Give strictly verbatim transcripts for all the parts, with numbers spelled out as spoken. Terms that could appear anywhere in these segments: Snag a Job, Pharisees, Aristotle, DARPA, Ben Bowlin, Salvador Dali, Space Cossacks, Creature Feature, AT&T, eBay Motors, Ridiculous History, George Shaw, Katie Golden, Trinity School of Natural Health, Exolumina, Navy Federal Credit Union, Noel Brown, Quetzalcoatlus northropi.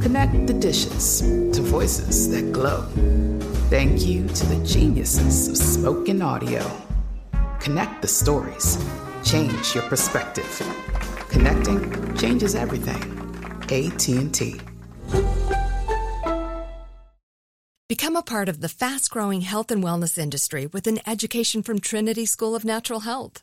Connect the dishes to voices that glow. Thank you to the geniuses of spoken audio. Connect the stories. Change your perspective. Connecting changes everything. A T and T. Become a part of the fast-growing health and wellness industry with an education from Trinity School of Natural Health.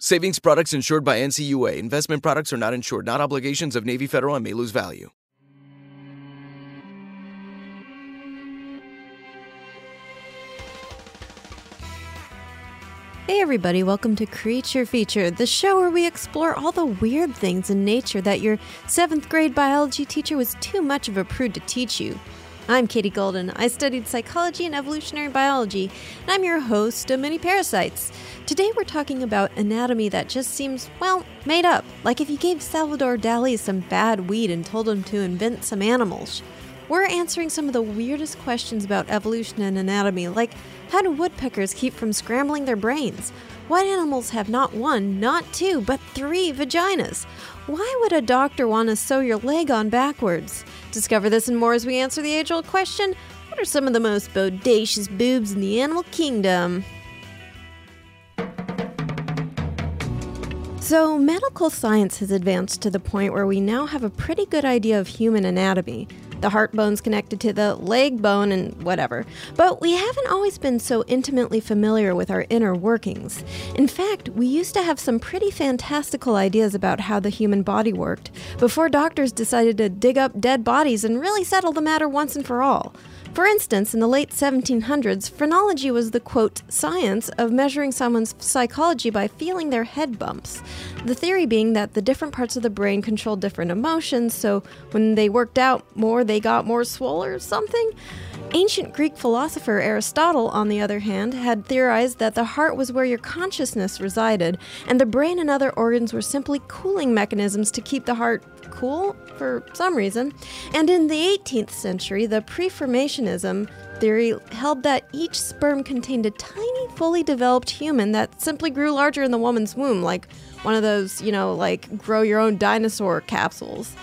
Savings products insured by N C U A. Investment products are not insured, not obligations of Navy Federal and may lose value. Hey everybody, welcome to Creature Feature, the show where we explore all the weird things in nature that your seventh grade biology teacher was too much of a prude to teach you. I'm Katie Golden. I studied psychology and evolutionary biology, and I'm your host of Mini Parasites. Today we're talking about anatomy that just seems, well, made up. Like if you gave Salvador Dali some bad weed and told him to invent some animals. We're answering some of the weirdest questions about evolution and anatomy, like how do woodpeckers keep from scrambling their brains? Why do animals have not one, not two, but three vaginas? Why would a doctor want to sew your leg on backwards? Discover this and more as we answer the age-old question, what are some of the most bodacious boobs in the animal kingdom? So, medical science has advanced to the point where we now have a pretty good idea of human anatomy. The heart bone's connected to the leg bone and whatever. But we haven't always been so intimately familiar with our inner workings. In fact, we used to have some pretty fantastical ideas about how the human body worked, before doctors decided to dig up dead bodies and really settle the matter once and for all. For instance, in the late seventeen hundreds, phrenology was the, quote, science of measuring someone's psychology by feeling their head bumps. The theory being that the different parts of the brain control different emotions, so when they worked out more, they got more swole or something? Ancient Greek philosopher Aristotle, on the other hand, had theorized that the heart was where your consciousness resided, and the brain and other organs were simply cooling mechanisms to keep the heart cool, for some reason. And in the eighteenth century, the preformationism theory held that each sperm contained a tiny, fully developed human that simply grew larger in the woman's womb, like one of those, you know, like grow-your-own-dinosaur capsules.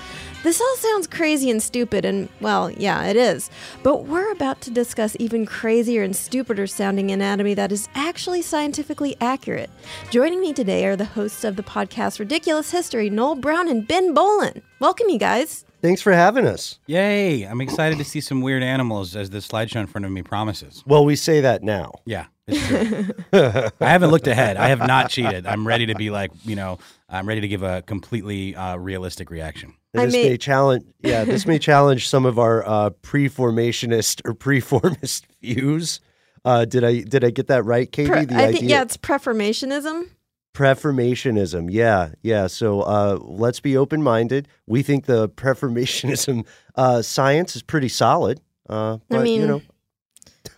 This all sounds crazy and stupid, and, well, yeah, it is. But we're about to discuss even crazier and stupider-sounding anatomy that is actually scientifically accurate. Joining me today are the hosts of the podcast Ridiculous History, Noel Brown and Ben Bowlin. Welcome, you guys. Thanks for having us. Yay! I'm excited to see some weird animals, as this slideshow in front of me promises. Well, we say that now. Yeah, it's true. I haven't looked ahead. I have not cheated. I'm ready to be like, you know, I'm ready to give a completely uh, realistic reaction. This may, may challenge, yeah. This may challenge some of our uh, preformationist or preformist views. Uh, did I did I get that right, Katie? Pre- the I idea? think yeah, it's preformationism. Preformationism, yeah, yeah. So uh, let's be open minded. We think the preformationism uh, science is pretty solid. Uh, but, I mean, you know,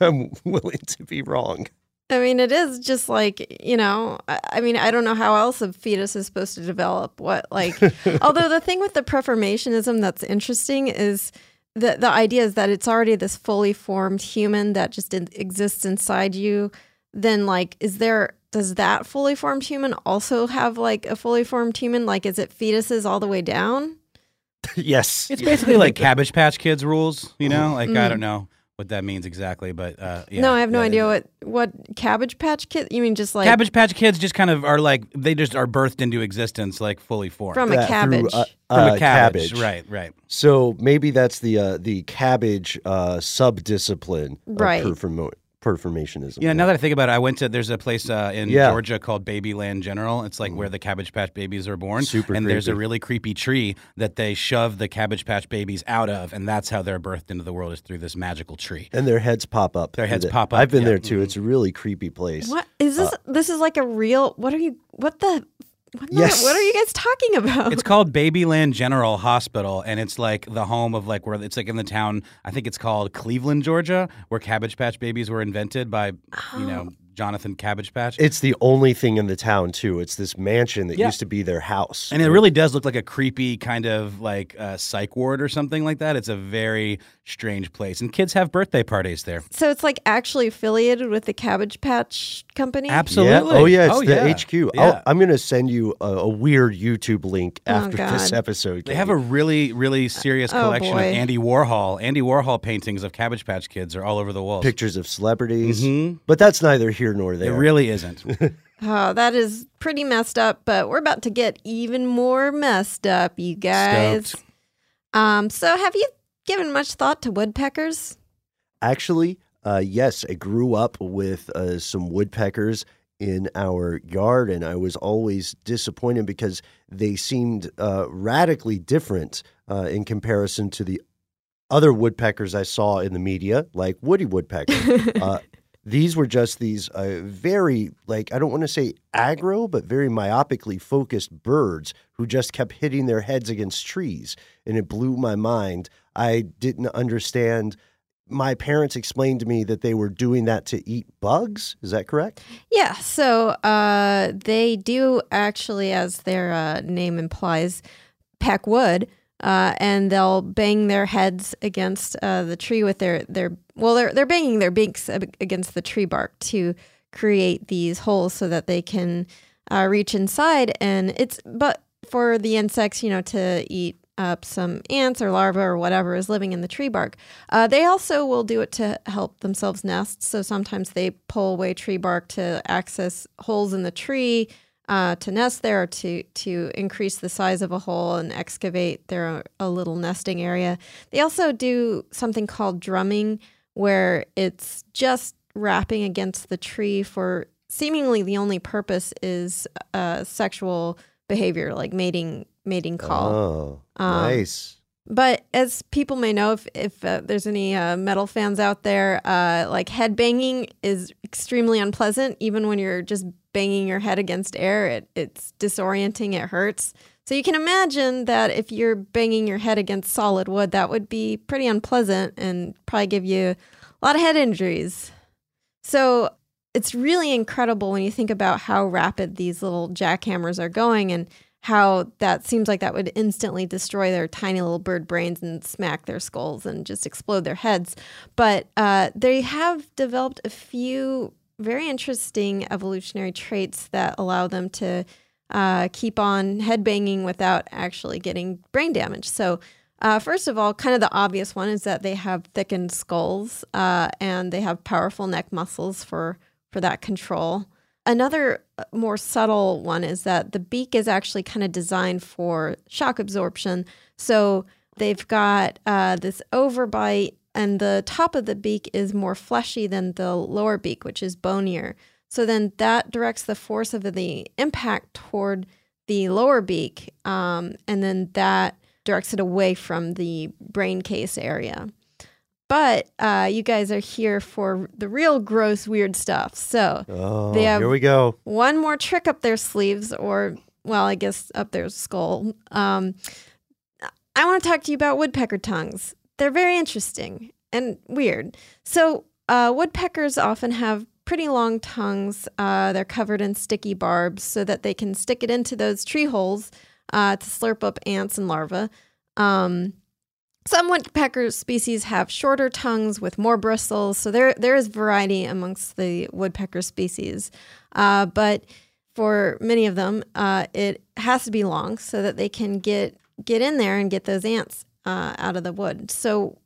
I'm willing to be wrong. I mean, it is just like, you know, I, I mean, I don't know how else a fetus is supposed to develop. What, like, although the thing with the preformationism that's interesting is the, the idea is that it's already this fully formed human that just in, exists inside you. Then, like, is there, does that fully formed human also have, like, a fully formed human? Like, is it fetuses all the way down? Yes. It's basically like Cabbage Patch Kids rules, you know? Like, mm-hmm. I don't know what that means exactly, but uh, yeah. No, I have no yeah, idea what, what Cabbage Patch Kids, you mean just like. Cabbage Patch Kids just kind of are like, they just are birthed into existence, like fully formed. From that, a cabbage. Through, uh, From uh, a cabbage. cabbage. Right, right. So maybe that's the uh, the cabbage uh, sub-discipline right. of perform- performationism. Yeah, right? Now that I think about it, I went to, there's a place uh, in yeah. Georgia called Babyland General. It's like mm. where the Cabbage Patch Babies are born. Super And creepy. There's a really creepy tree that they shove the Cabbage Patch Babies out of, and that's how they're birthed into the world, is through this magical tree. And their heads pop up. Their heads pop up. I've been yeah. there too. It's a really creepy place. What is this? Uh, this is like a real, what are you, what the? What, yes. What are you guys talking about? It's called Babyland General Hospital, and it's like the home of like where it's like in the town. I think it's called Cleveland, Georgia, where Cabbage Patch Babies were invented by oh. you know Jonathan Cabbage Patch. It's the only thing in the town too. It's this mansion that yeah. used to be their house, and it really does look like a creepy kind of like uh, psych ward or something like that. It's a very strange place, and kids have birthday parties there. So it's like actually affiliated with the Cabbage Patch Company. Absolutely. Yeah. Oh yeah, it's oh, the yeah. H Q. Yeah. I'm going to send you a, a weird YouTube link after oh, this episode. They have a really, really serious uh, collection oh, of Andy Warhol. Andy Warhol paintings of Cabbage Patch Kids are all over the walls. Pictures of celebrities, mm-hmm. but that's neither here. Here nor there. It really isn't. Oh, that is pretty messed up, but we're about to get even more messed up, you guys. Um, so have you given much thought to woodpeckers? Actually, uh, yes. I grew up with uh, some woodpeckers in our yard, and I was always disappointed because they seemed uh, radically different uh, in comparison to the other woodpeckers I saw in the media, like Woody Woodpecker. Uh These were just these uh, very, like, I don't want to say aggro, but very myopically focused birds who just kept hitting their heads against trees. And it blew my mind. I didn't understand. My parents explained to me that they were doing that to eat bugs. Is that correct? Yeah. So uh, they do actually, as their uh, name implies, peck wood. Uh, and they'll bang their heads against uh, the tree with their, their well, they're they're banging their beaks against the tree bark to create these holes so that they can uh, reach inside. And it's but for the insects, you know, to eat up some ants or larvae or whatever is living in the tree bark. Uh, they also will do it to help themselves nest. So sometimes they pull away tree bark to access holes in the tree. Uh, to nest there, or to to increase the size of a hole and excavate their a little nesting area. They also do something called drumming, where it's just rapping against the tree for seemingly the only purpose is uh, sexual behavior, like mating mating call. Oh, um, nice. But as people may know, if, if uh, there's any uh, metal fans out there, uh, like headbanging is extremely unpleasant. Even when you're just banging your head against air, it, it's disorienting, it hurts. So you can imagine that if you're banging your head against solid wood, that would be pretty unpleasant and probably give you a lot of head injuries. So it's really incredible when you think about how rapid these little jackhammers are going and how that seems like that would instantly destroy their tiny little bird brains and smack their skulls and just explode their heads. But uh, they have developed a few very interesting evolutionary traits that allow them to uh, keep on headbanging without actually getting brain damage. So uh, first of all, kind of the obvious one is that they have thickened skulls uh, and they have powerful neck muscles for, for that control. Another more subtle one is that the beak is actually kind of designed for shock absorption. So they've got uh, this overbite, and the top of the beak is more fleshy than the lower beak, which is bonier. So then that directs the force of the impact toward the lower beak, um, and then that directs it away from the brain case area. But uh, you guys are here for the real gross, weird stuff. So oh, they have here we go. One more trick up their sleeves, or, well, I guess up their skull. Um, I want to talk to you about woodpecker tongues. They're very interesting. and weird. So uh, woodpeckers often have pretty long tongues. Uh, they're covered in sticky barbs so that they can stick it into those tree holes uh, to slurp up ants and larvae. Um, some woodpecker species have shorter tongues with more bristles, so there there is variety amongst the woodpecker species. Uh, but for many of them, uh, it has to be long so that they can get get in there and get those ants uh, out of the wood. So,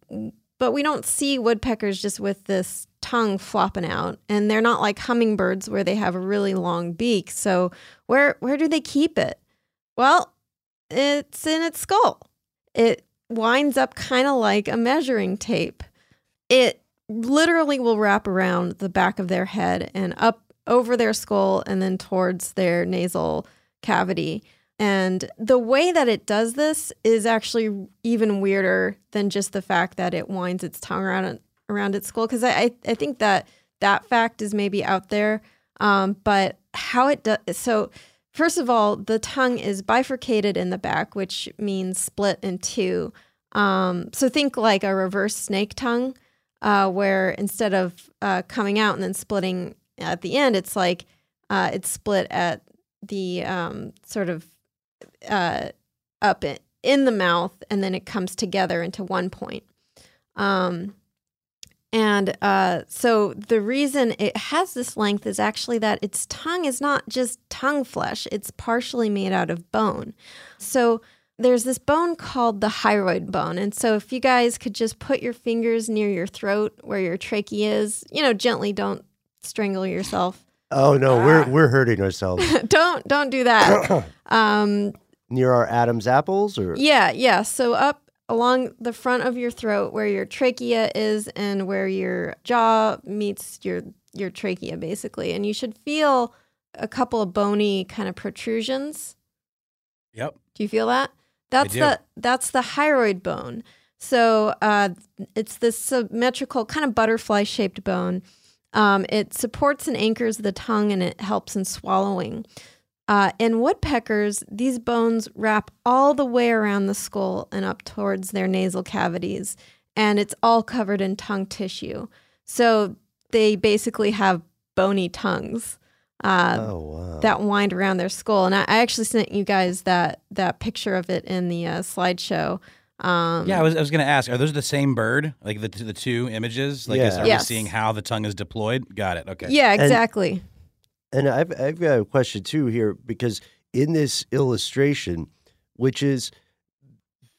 but we don't see woodpeckers just with this tongue flopping out, and they're not like hummingbirds where they have a really long beak. So, where where do they keep it? Well, it's in its skull. It winds up kind of like a measuring tape. It literally will wrap around the back of their head and up over their skull and then towards their nasal cavity. And the way that it does this is actually even weirder than just the fact that it winds its tongue around around its skull, because I, I think that that fact is maybe out there. Um, but how it does... So first of all, the tongue is bifurcated in the back, which means split in two. Um, so think like a reverse snake tongue, uh, where instead of uh, coming out and then splitting at the end, it's like uh, it's split at the um, sort of uh, up in, in the mouth, and then it comes together into one point. Um, and uh, so the reason it has this length is actually that its tongue is not just tongue flesh. It's partially made out of bone. So there's this bone called the hyoid bone. And so if you guys could just put your fingers near your throat where your trachea is, you know, gently, don't strangle yourself. Oh no, ah. we're we're hurting ourselves. don't don't do that. um, Near our Adam's apples, or yeah, yeah. So up along the front of your throat, where your trachea is, and where your jaw meets your your trachea, basically, and you should feel a couple of bony kind of protrusions. Yep. Do you feel that? That's the that's the hyoid bone. So uh, it's this symmetrical kind of butterfly-shaped bone. Um, it supports and anchors the tongue, and it helps in swallowing. Uh, in woodpeckers, these bones wrap all the way around the skull and up towards their nasal cavities, and it's all covered in tongue tissue. So they basically have bony tongues uh, oh, wow. that wind around their skull. And I, I actually sent you guys that that picture of it in the uh, slideshow. Um, yeah, I was I was going to ask, are those the same bird? Like the the two images? Like, yeah. is, are yes. we seeing how the tongue is deployed? Got it. Okay. Yeah, exactly. And, and I've I've got a question too here, because in this illustration, which is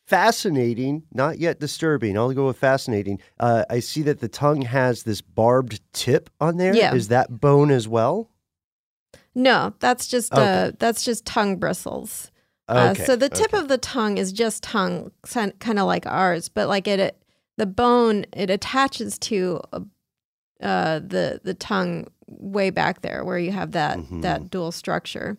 fascinating, not yet disturbing. I'll go with fascinating. Uh, I see that the tongue has this barbed tip on there. Yeah. Is that bone as well? No, that's just okay. uh, that's just tongue bristles. Uh, okay, so the tip okay. of the tongue is just tongue, kind of like ours, but like it, it the bone, it attaches to uh, the the tongue way back there where you have that mm-hmm. that dual structure.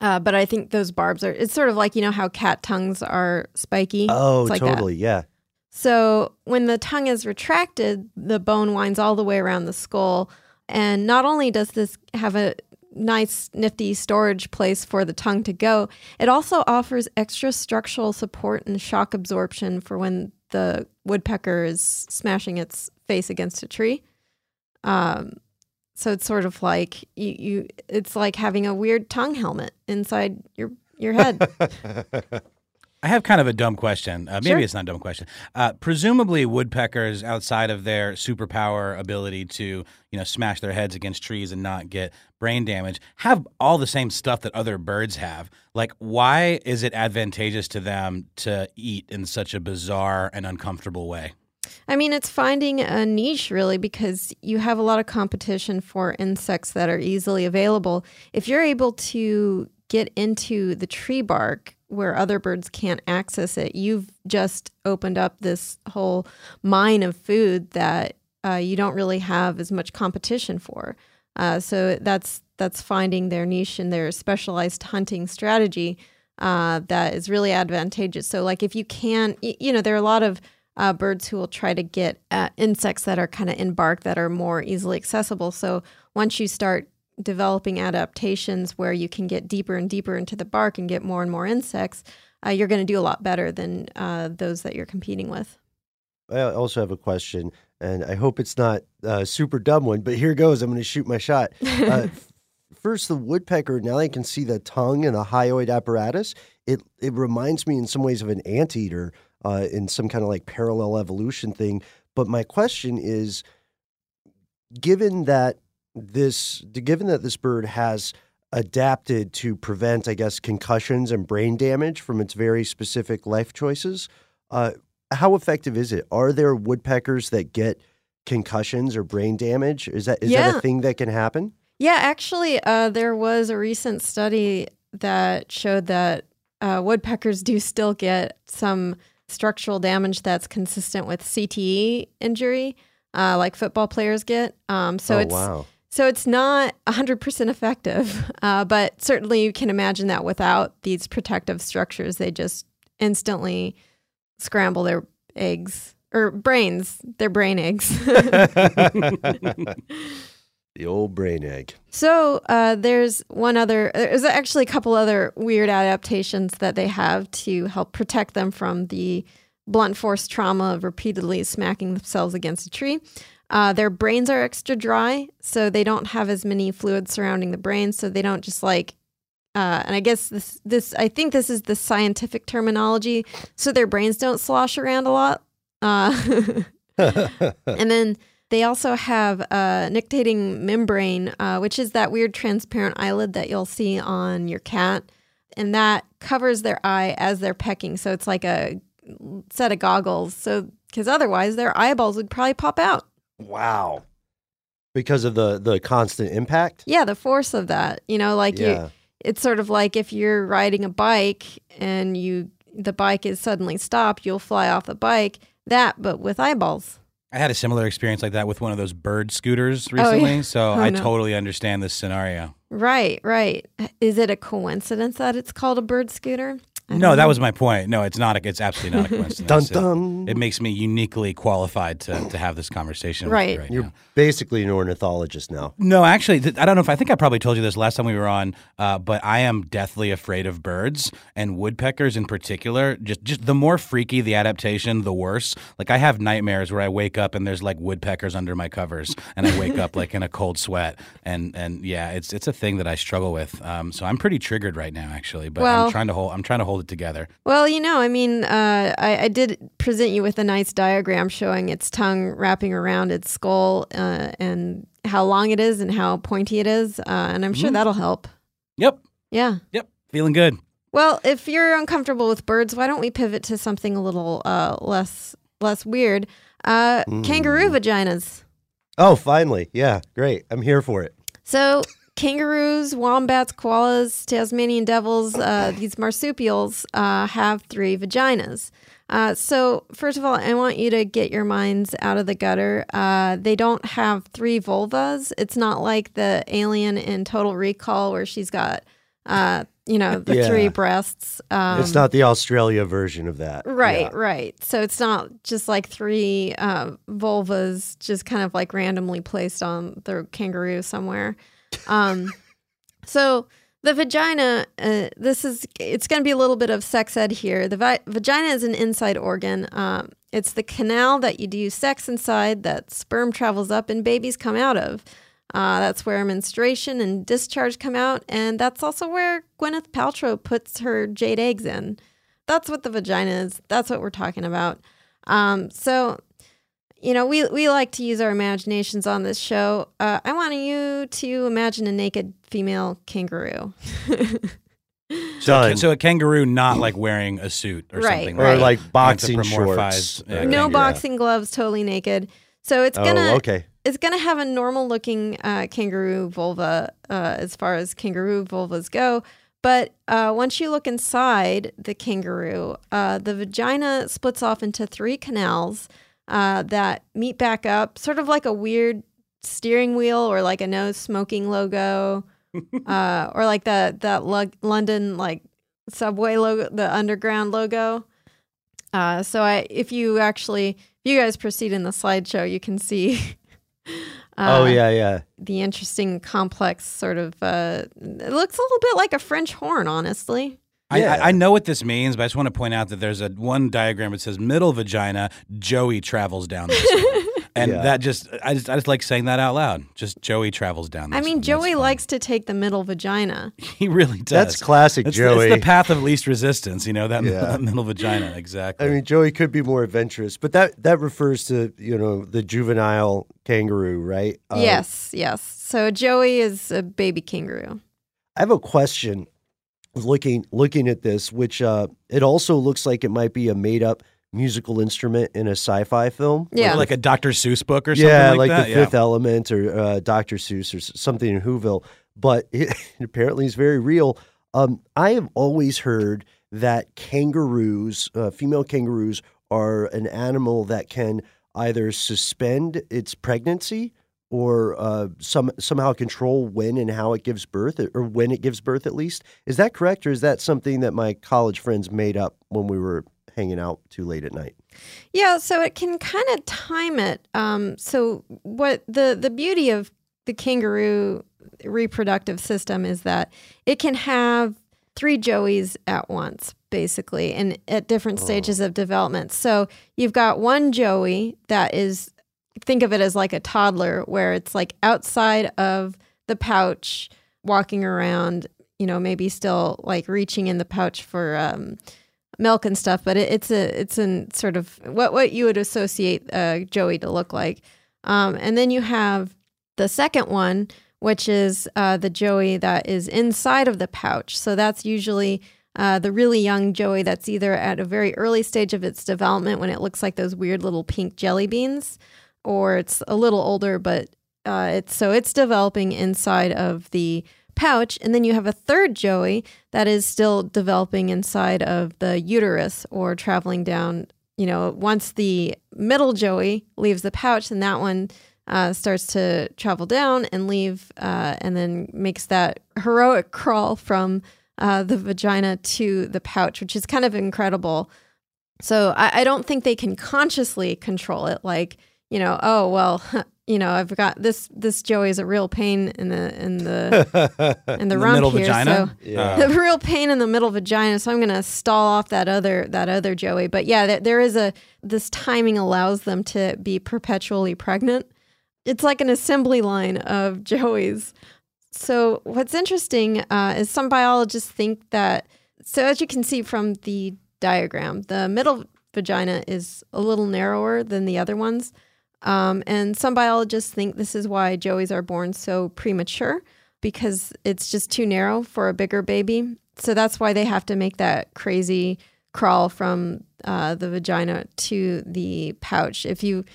Uh, but I think those barbs are, it's sort of like, you know, how cat tongues are spiky. Oh, like totally, that. yeah. So when the tongue is retracted, the bone winds all the way around the skull. And not only does this have a nice nifty storage place for the tongue to go, it also offers extra structural support and shock absorption for when the woodpecker is smashing its face against a tree. Um, so it's sort of like you, you it's like having a weird tongue helmet inside your your head. I have kind of a dumb question. Uh, maybe sure. it's not a dumb question. Uh, presumably, woodpeckers, outside of their superpower ability to, you know, smash their heads against trees and not get brain damage, have all the same stuff that other birds have. Like, why is it advantageous to them to eat in such a bizarre and uncomfortable way? I mean, it's finding a niche, really, because you have a lot of competition for insects that are easily available. If you're able to get into the tree bark where other birds can't access it, you've just opened up this whole mine of food that uh, you don't really have as much competition for. Uh, so that's that's finding their niche and their specialized hunting strategy uh, that is really advantageous. So like if you can, you know, there are a lot of uh, birds who will try to get at insects that are kind of in bark that are more easily accessible. So once you start developing adaptations where you can get deeper and deeper into the bark and get more and more insects, uh, you're going to do a lot better than uh, those that you're competing with. I also have a question, and I hope it's not a super dumb one, but here goes. I'm going to shoot my shot. Uh, first, the woodpecker, now that I can see the tongue and the hyoid apparatus, it, it reminds me in some ways of an anteater uh, in some kind of like parallel evolution thing. But my question is, given that this, given that this bird has adapted to prevent, I guess, concussions and brain damage from its very specific life choices, uh, how effective is it? Are there woodpeckers that get concussions or brain damage? Is that is yeah. that a thing that can happen? Yeah, actually, uh, there was a recent study that showed that uh, woodpeckers do still get some structural damage that's consistent with C T E injury, uh, like football players get. Um, so oh, it's wow. So it's not one hundred percent effective, uh, but certainly you can imagine that without these protective structures, they just instantly scramble their eggs or brains, their brain eggs. The old brain egg. So uh, there's one other, there's actually a couple other weird adaptations that they have to help protect them from the blunt force trauma of repeatedly smacking themselves against a tree. Uh, their brains are extra dry, so they don't have as many fluids surrounding the brain, so they don't just like, uh, and I guess this, this, I think this is the scientific terminology, so their brains don't slosh around a lot. Uh, and then they also have a nictating membrane, uh, which is that weird transparent eyelid that you'll see on your cat, and that covers their eye as they're pecking, so it's like a set of goggles, so because otherwise their eyeballs would probably pop out. Wow. Because of the, the constant impact? Yeah, the force of that. You know, like yeah. you, it's sort of like if you're riding a bike and you the bike is suddenly stopped, you'll fly off the bike. That, but with eyeballs. I had a similar experience like that with one of those bird scooters recently, oh, yeah. so oh, I no. totally understand this scenario. Right, right. Is it a coincidence that it's called a bird scooter? I no, that was my point. No, it's not. A, it's absolutely not a coincidence. dun, dun. It, it makes me uniquely qualified to, to have this conversation right. with you right You're now. Basically an ornithologist now. No, actually, th- I don't know if I think I probably told you this last time we were on, uh, but I am deathly afraid of birds and woodpeckers in particular. Just, just the more freaky the adaptation, the worse. Like I have nightmares where I wake up and there's like woodpeckers under my covers, and I wake up like in a cold sweat. And and yeah, it's it's a thing that I struggle with. Um, so I'm pretty triggered right now, actually. But well, I'm trying to hold. I'm trying to hold. it together. Well, you know, I mean, uh, I, I did present you with a nice diagram showing its tongue wrapping around its skull uh, and how long it is and how pointy it is. Uh, and I'm sure mm. that'll help. Yep. Yeah. Yep. Feeling good. Well, if you're uncomfortable with birds, why don't we pivot to something a little uh, less less weird? Uh, mm. Kangaroo vaginas. Oh, finally. Yeah. Great. I'm here for it. So... Kangaroos, wombats, koalas, Tasmanian devils, uh, these marsupials uh, have three vaginas. Uh, so first of all, I want you to get your minds out of the gutter. Uh, they don't have three vulvas. It's not like the alien in Total Recall where she's got, uh, you know, the yeah. three breasts. Um, it's not the Australia version of that. Right, yeah. right. So it's not just like three uh, vulvas just kind of like randomly placed on the kangaroo somewhere. Um, so the vagina, uh, this is, it's going to be a little bit of sex ed here. The vi- vagina is an inside organ. Um, it's the canal that you do sex inside that sperm travels up and babies come out of. Uh, that's where menstruation and discharge come out. And that's also where Gwyneth Paltrow puts her jade eggs in. That's what the vagina is. That's what we're talking about. Um, so... You know, we we like to use our imaginations on this show. Uh, I want you to imagine a naked female kangaroo. so, so a kangaroo not like wearing a suit or right, something. Right. Or like boxing shorts. Yeah, no boxing gloves, totally naked. So it's going to oh, okay. it's gonna have a normal looking uh, kangaroo vulva uh, as far as kangaroo vulvas go. But uh, once you look inside the kangaroo, uh, the vagina splits off into three canals Uh, that meet back up, sort of like a weird steering wheel or like a no smoking logo, uh, or like the, that lo- London like subway logo, the underground logo. Uh, so I, if you actually, if you guys proceed in the slideshow, you can see uh, oh, yeah, yeah. the interesting complex sort of, uh, it looks a little bit like a French horn, honestly. Yeah. I, I know what this means, but I just want to point out that there's a one diagram that says middle vagina, Joey travels down this one. And yeah. that just I, just, I just like saying that out loud. Just Joey travels down this I mean, one. Joey likes to take the middle vagina. He really does. That's classic it's, Joey. It's the path of least resistance, you know, that, yeah. that middle vagina, exactly. I mean, Joey could be more adventurous, but that, that refers to, you know, the juvenile kangaroo, right? Um, yes, yes. So Joey is a baby kangaroo. I have a question looking looking at this, which uh, it also looks like it might be a made-up musical instrument in a sci-fi film. Yeah. Like, like a Doctor Seuss book or something yeah, like, like that. The yeah, like The Fifth Element or uh, Doctor Seuss or something in Whoville. But it apparently is very real. Um, I have always heard that kangaroos, uh, female kangaroos, are an animal that can either suspend its pregnancy or uh, some somehow control when and how it gives birth, or when it gives birth at least. Is that correct, or is that something that my college friends made up when we were hanging out too late at night? Yeah, so it can kind of time it. Um, so what the, the beauty of the kangaroo reproductive system is that it can have three Joeys at once, basically, and at different oh. stages of development. So you've got one Joey that is, think of it as like a toddler, where it's like outside of the pouch, walking around, you know, maybe still like reaching in the pouch for um, milk and stuff, but it, it's a it's in sort of what what you would associate uh, Joey to look like, um, and then you have the second one, which is uh, the Joey that is inside of the pouch. So that's usually uh, the really young Joey that's either at a very early stage of its development when it looks like those weird little pink jelly beans, or it's a little older, but uh, it's so it's developing inside of the pouch. And then you have a third Joey that is still developing inside of the uterus, or traveling down, you know, once the middle Joey leaves the pouch, then that one uh, starts to travel down and leave uh, and then makes that heroic crawl from uh, the vagina to the pouch, which is kind of incredible. So I, I don't think they can consciously control it, like, you know, oh, well, you know, I've got this. This Joey is a real pain in the in the in the, the rump here. Vagina? So yeah. the real pain in the middle vagina. So I'm going to stall off that other that other Joey. But yeah, th- there is a this timing allows them to be perpetually pregnant. It's like an assembly line of Joeys. So what's interesting uh, is some biologists think that. So as you can see from the diagram, the middle vagina is a little narrower than the other ones. Um, and some biologists think this is why Joeys are born so premature, because it's just too narrow for a bigger baby. So that's why they have to make that crazy crawl from uh, the vagina to the pouch. If you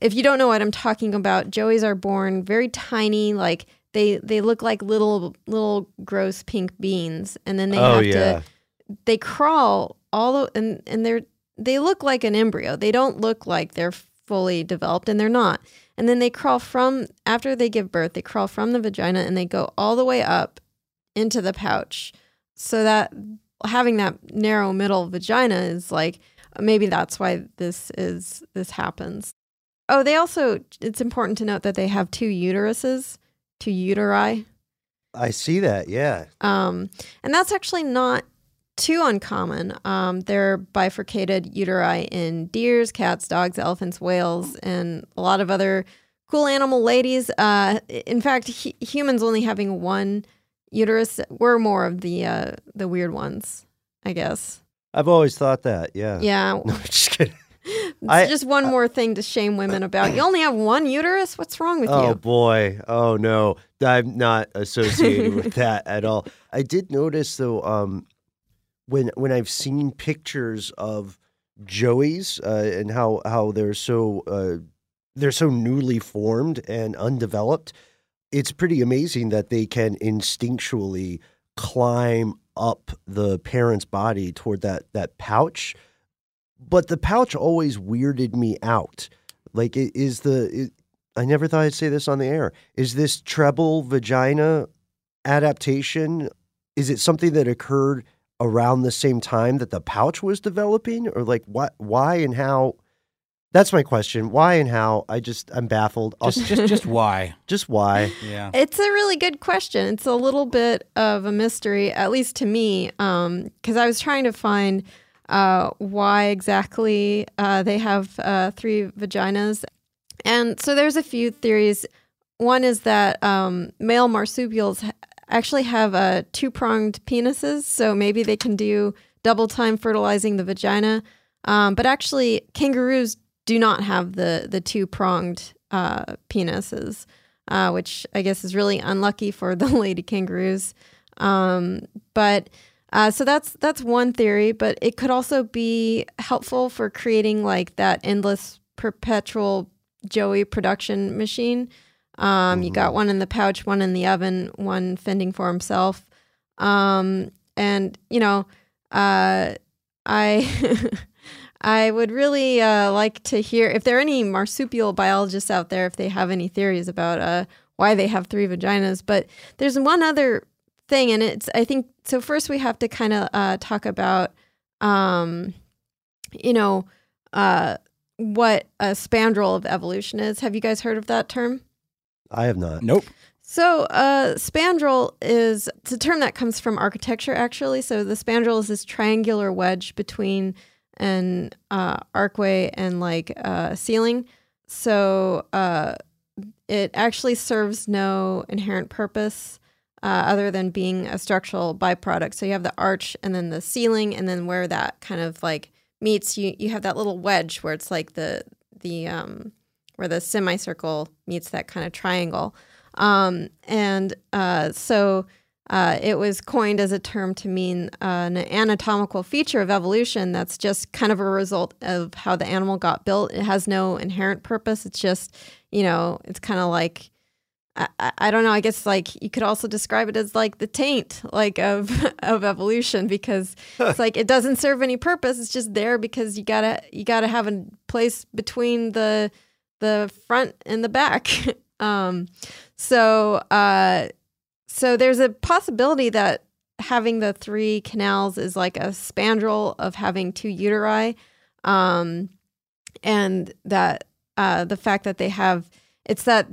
if you don't know what I'm talking about, Joeys are born very tiny, like they they look like little little gross pink beans, and then they oh, have yeah. to they crawl all o- and and they're they look like an embryo. They don't look like they're fully developed, and they're not. And then they crawl from, after they give birth, they crawl from the vagina and they go all the way up into the pouch. So that having that narrow middle vagina is like, maybe that's why this is, this happens. Oh, they also, it's important to note that they have two uteruses, two uteri. I see that. Yeah. Um, and that's actually not too uncommon. Um, they're bifurcated uteri in deers, cats, dogs, elephants, whales, and a lot of other cool animal ladies. Uh, in fact, he- humans only having one uterus, we're more of the uh, the weird ones, I guess. I've always thought that, yeah. Yeah. No, just kidding. It's I, just one I, more thing to shame women about. You only have one uterus? What's wrong with oh you? Oh, boy. Oh, no. I'm not associated with that at all. I did notice, though, um, When when I've seen pictures of Joeys uh, and how how they're so uh, they're so newly formed and undeveloped, it's pretty amazing that they can instinctually climb up the parent's body toward that that pouch. But the pouch always weirded me out. Like, it is the it, I never thought I'd say this on the air. Is this treble vagina adaptation? Is it something that occurred around the same time that the pouch was developing, or like what, why and how? That's my question. Why and how? I just, I'm baffled. Also, just, just, just why? Just why? Yeah. It's a really good question. It's a little bit of a mystery, at least to me, because um, I was trying to find uh, why exactly uh, they have uh, three vaginas. And so there's a few theories. One is that um, male marsupials ha- actually have uh, two-pronged penises, so maybe they can do double time fertilizing the vagina. Um, but actually, kangaroos do not have the, the two-pronged uh, penises, uh, which I guess is really unlucky for the lady kangaroos. Um, but uh, so that's that's one theory, but it could also be helpful for creating like that endless perpetual Joey production machine. Um, mm-hmm. You got one in the pouch, one in the oven, one fending for himself. Um, and, you know, uh, I... I would really uh, like to hear if there are any marsupial biologists out there, if they have any theories about uh, why they have three vaginas. But there's one other thing, and it's, I think, so first we have to kind of uh, talk about, um, you know, uh, what a spandrel of evolution is. Have you guys heard of that term? I have not. Nope. So uh, spandrel is, it's a term that comes from architecture, actually. So the spandrel is this triangular wedge between an uh, archway and like a uh, ceiling. So uh, it actually serves no inherent purpose uh, other than being a structural byproduct. So you have the arch and then the ceiling, and then where that kind of like meets, you you have that little wedge where it's like the, the um, where the semicircle meets that kind of triangle. Um, and uh, so Uh, it was coined as a term to mean uh, an anatomical feature of evolution that's just kind of a result of how the animal got built. It has no inherent purpose. It's just, you know, it's kind of like, I, I don't know, I guess like you could also describe it as like the taint like of, of evolution, because it's like it doesn't serve any purpose. It's just there because you gotta you gotta have a place between the the front and the back. um, so. Uh, So there's a possibility that having the three canals is like a spandrel of having two uteri, um, and that uh, the fact that they have, it's that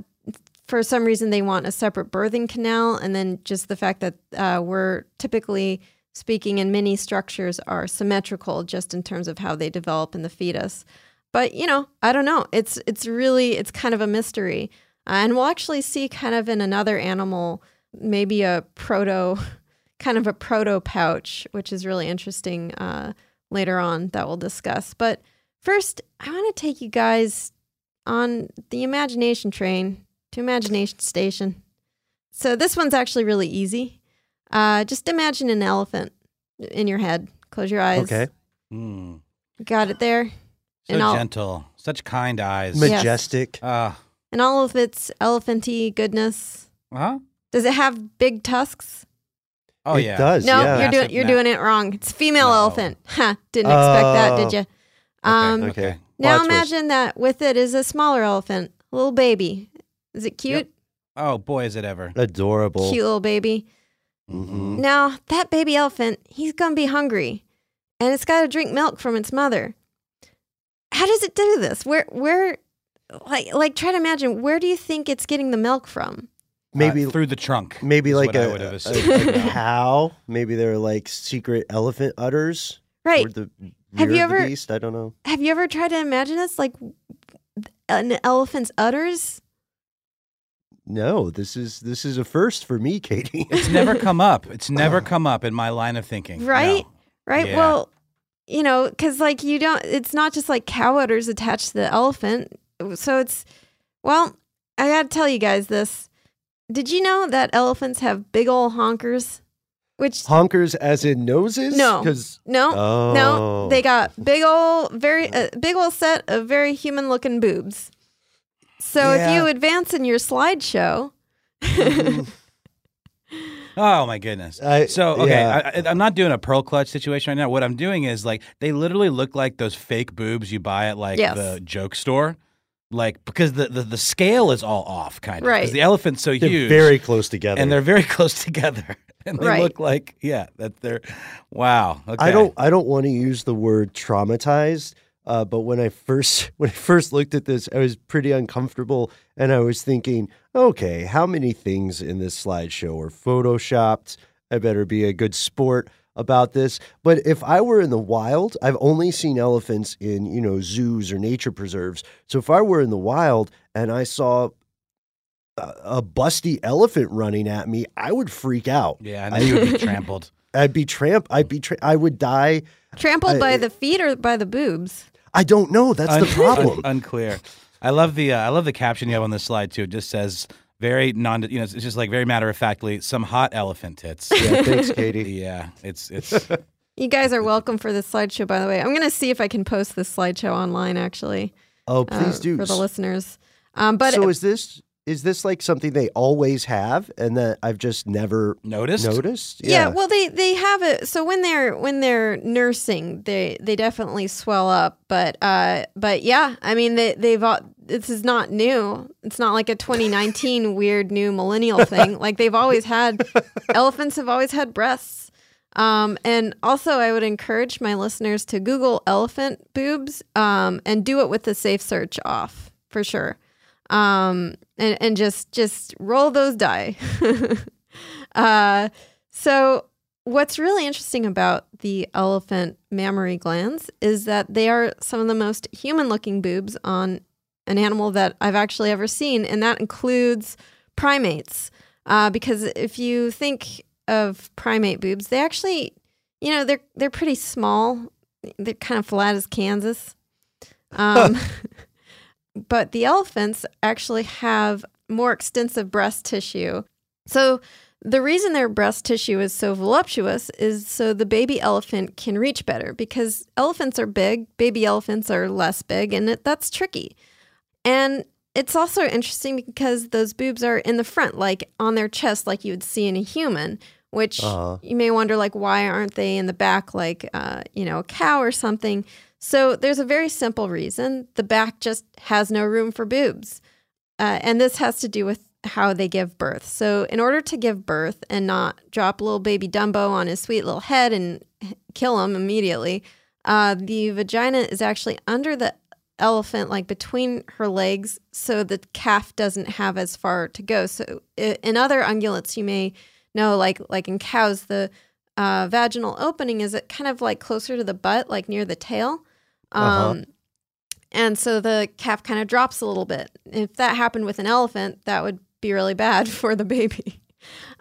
for some reason they want a separate birthing canal, and then just the fact that uh, we're typically speaking in many structures are symmetrical just in terms of how they develop in the fetus. But, you know, I don't know. It's, it's really, it's kind of a mystery. Uh, and we'll actually see kind of in another animal, maybe a proto, kind of a proto pouch, which is really interesting uh, later on that we'll discuss. But first, I want to take you guys on the imagination train to Imagination Station. So this one's actually really easy. Uh, just imagine an elephant in your head. Close your eyes. Okay. Mm. Got it there. So and gentle. Such kind eyes. Majestic. Yes. Uh. And all of its elephanty goodness. Huh? Does it have big tusks? Oh, it yeah. It does, no, yeah. you're, doing, you're doing it wrong. It's a female no. elephant. Huh, didn't expect uh, that, did you? Um, okay, okay. Now well, imagine twist. that with it is a smaller elephant, a little baby. Is it cute? Yep. Oh, boy, is it ever. Adorable. Cute little baby. Mm-hmm. Now, that baby elephant, he's going to be hungry, and it's got to drink milk from its mother. How does it do this? Where, where, like, like, try to imagine, where do you think it's getting the milk from? Maybe uh, through the trunk. Maybe like a, a, a, a cow. Maybe they're like secret elephant udders. Right. Or the have you ever? Beast. I don't know. Have you ever tried to imagine this, like an elephant's udders? No, this is this is a first for me, Katie. It's never come up. It's never come up in my line of thinking. Right. No. Right. Yeah. Well, you know, because like you don't. It's not just like cow udders attached to the elephant. So it's. Well, I gotta tell you guys this. Did you know that elephants have big ol' honkers? Which honkers, as in noses? No, no, oh. no. They got big ol' very uh, big ol' set of very human-looking boobs. So yeah. if you advance in your slideshow, mm. oh my goodness! I, so okay, yeah. I, I, I'm not doing a pearl clutch situation right now. What I'm doing is like they literally look like those fake boobs you buy at like yes. the joke store. Like, because the, the, the scale is all off, kind of. Right. Because the elephant's so they're huge. They're very close together. And they're very close together. And they right. look like, yeah, that they're, wow. Okay. I don't I don't want to use the word traumatized, Uh, but when I first when I first looked at this, I was pretty uncomfortable, and I was thinking, okay, how many things in this slideshow are photoshopped? I better be a good sport about this. But if I were in the wild, I've only seen elephants in, you know, zoos or nature preserves. So if I were in the wild and I saw a, a busty elephant running at me, I would freak out. Yeah, and then you would be trampled. I'd be tramp. I'd be. Tra I would die. Trampled I, by the feet or by the boobs? I don't know. That's un the problem. Un unclear. I love the. Uh, I love the caption you have on this slide too. It just says. Very non, you know, it's just like very matter of factly. Some hot elephant tits. Yeah, thanks, Katie. Yeah, it's it's. You guys are welcome for this slideshow. By the way, I'm going to see if I can post this slideshow online. Actually, oh please uh, do for the listeners. Um, but so is this is this like something they always have, and that I've just never noticed? Noticed? Yeah. Yeah. Well, they they have it. So when they're when they're nursing, they they definitely swell up. But uh, but yeah, I mean they they've. This is not new. It's not like a twenty nineteen weird new millennial thing. Like they've always had, elephants have always had breasts. Um, and also I would encourage my listeners to Google elephant boobs um, and do it with the safe search off for sure. Um, and, and just, just roll those die. uh, so what's really interesting about the elephant mammary glands is that they are some of the most human looking boobs on an animal that I've actually ever seen, and that includes primates. Uh, because if you think of primate boobs, they actually, you know, they're they're pretty small. They're kind of flat as Kansas. Um, but the elephants actually have more extensive breast tissue. So the reason their breast tissue is so voluptuous is so the baby elephant can reach better, because elephants are big, baby elephants are less big, and it, that's tricky. And it's also interesting because those boobs are in the front, like on their chest, like you would see in a human, which uh-huh. you may wonder, like, why aren't they in the back like, uh, you know, a cow or something? So there's a very simple reason. The back just has no room for boobs. Uh, and this has to do with how they give birth. So in order to give birth and not drop little baby Dumbo on his sweet little head and kill him immediately, uh, the vagina is actually under the elephant, like between her legs, so the calf doesn't have as far to go. So in other ungulates, you may know, like like in cows, the uh, vaginal opening is kind of like closer to the butt, like near the tail. Um, uh-huh. And so the calf kind of drops a little bit. If that happened with an elephant, that would be really bad for the baby.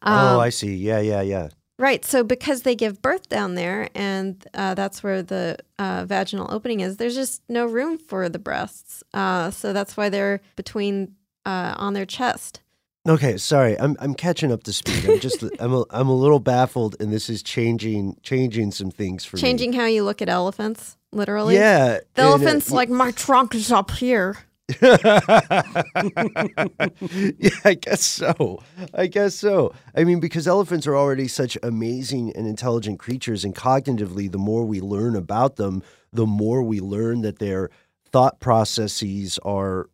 Um, oh, I see. Yeah, yeah, yeah. Right. So because they give birth down there, and uh, that's where the uh, vaginal opening is, there's just no room for the breasts. Uh, so that's why they're between uh, on their chest. Okay. Sorry. I'm, I'm catching up to speed. I'm just I'm, a, I'm a little baffled, and this is changing changing some things for changing me. Changing how you look at elephants, literally. Yeah. The elephant's uh, like, my trunk is up here. Yeah, I guess so. I guess so. I mean, because elephants are already such amazing and intelligent creatures, and cognitively, the more we learn about them, the more we learn that their thought processes are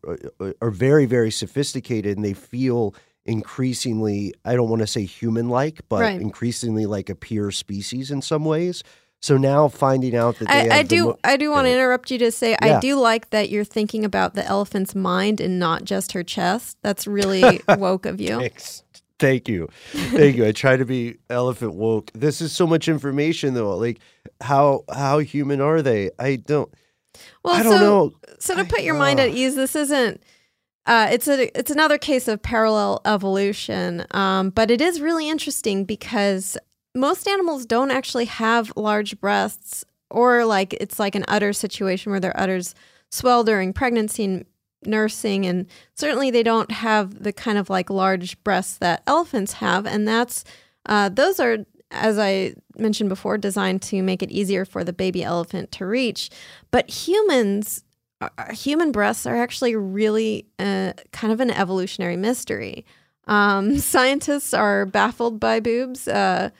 are very, very sophisticated, and they feel increasingly, I don't want to say human-like, but right. increasingly like a peer species in some ways. So now finding out that they I, I do, I do want to interrupt you to say yeah. I do like that you're thinking about the elephant's mind and not just her chest. That's really woke of you. Thanks. Thank you, thank you. I try to be elephant woke. This is so much information though. Like how how human are they? I don't. Well, I don't so, know. So to put I, your uh, mind at ease, this isn't. Uh, it's a it's another case of parallel evolution, um, but it is really interesting because. Most animals don't actually have large breasts, or like it's like an udder situation where their udders swell during pregnancy and nursing, and certainly they don't have the kind of like large breasts that elephants have, and that's uh, those are, as I mentioned before, designed to make it easier for the baby elephant to reach. But humans, uh, human breasts are actually really uh, kind of an evolutionary mystery. Um, scientists are baffled by boobs. Uh,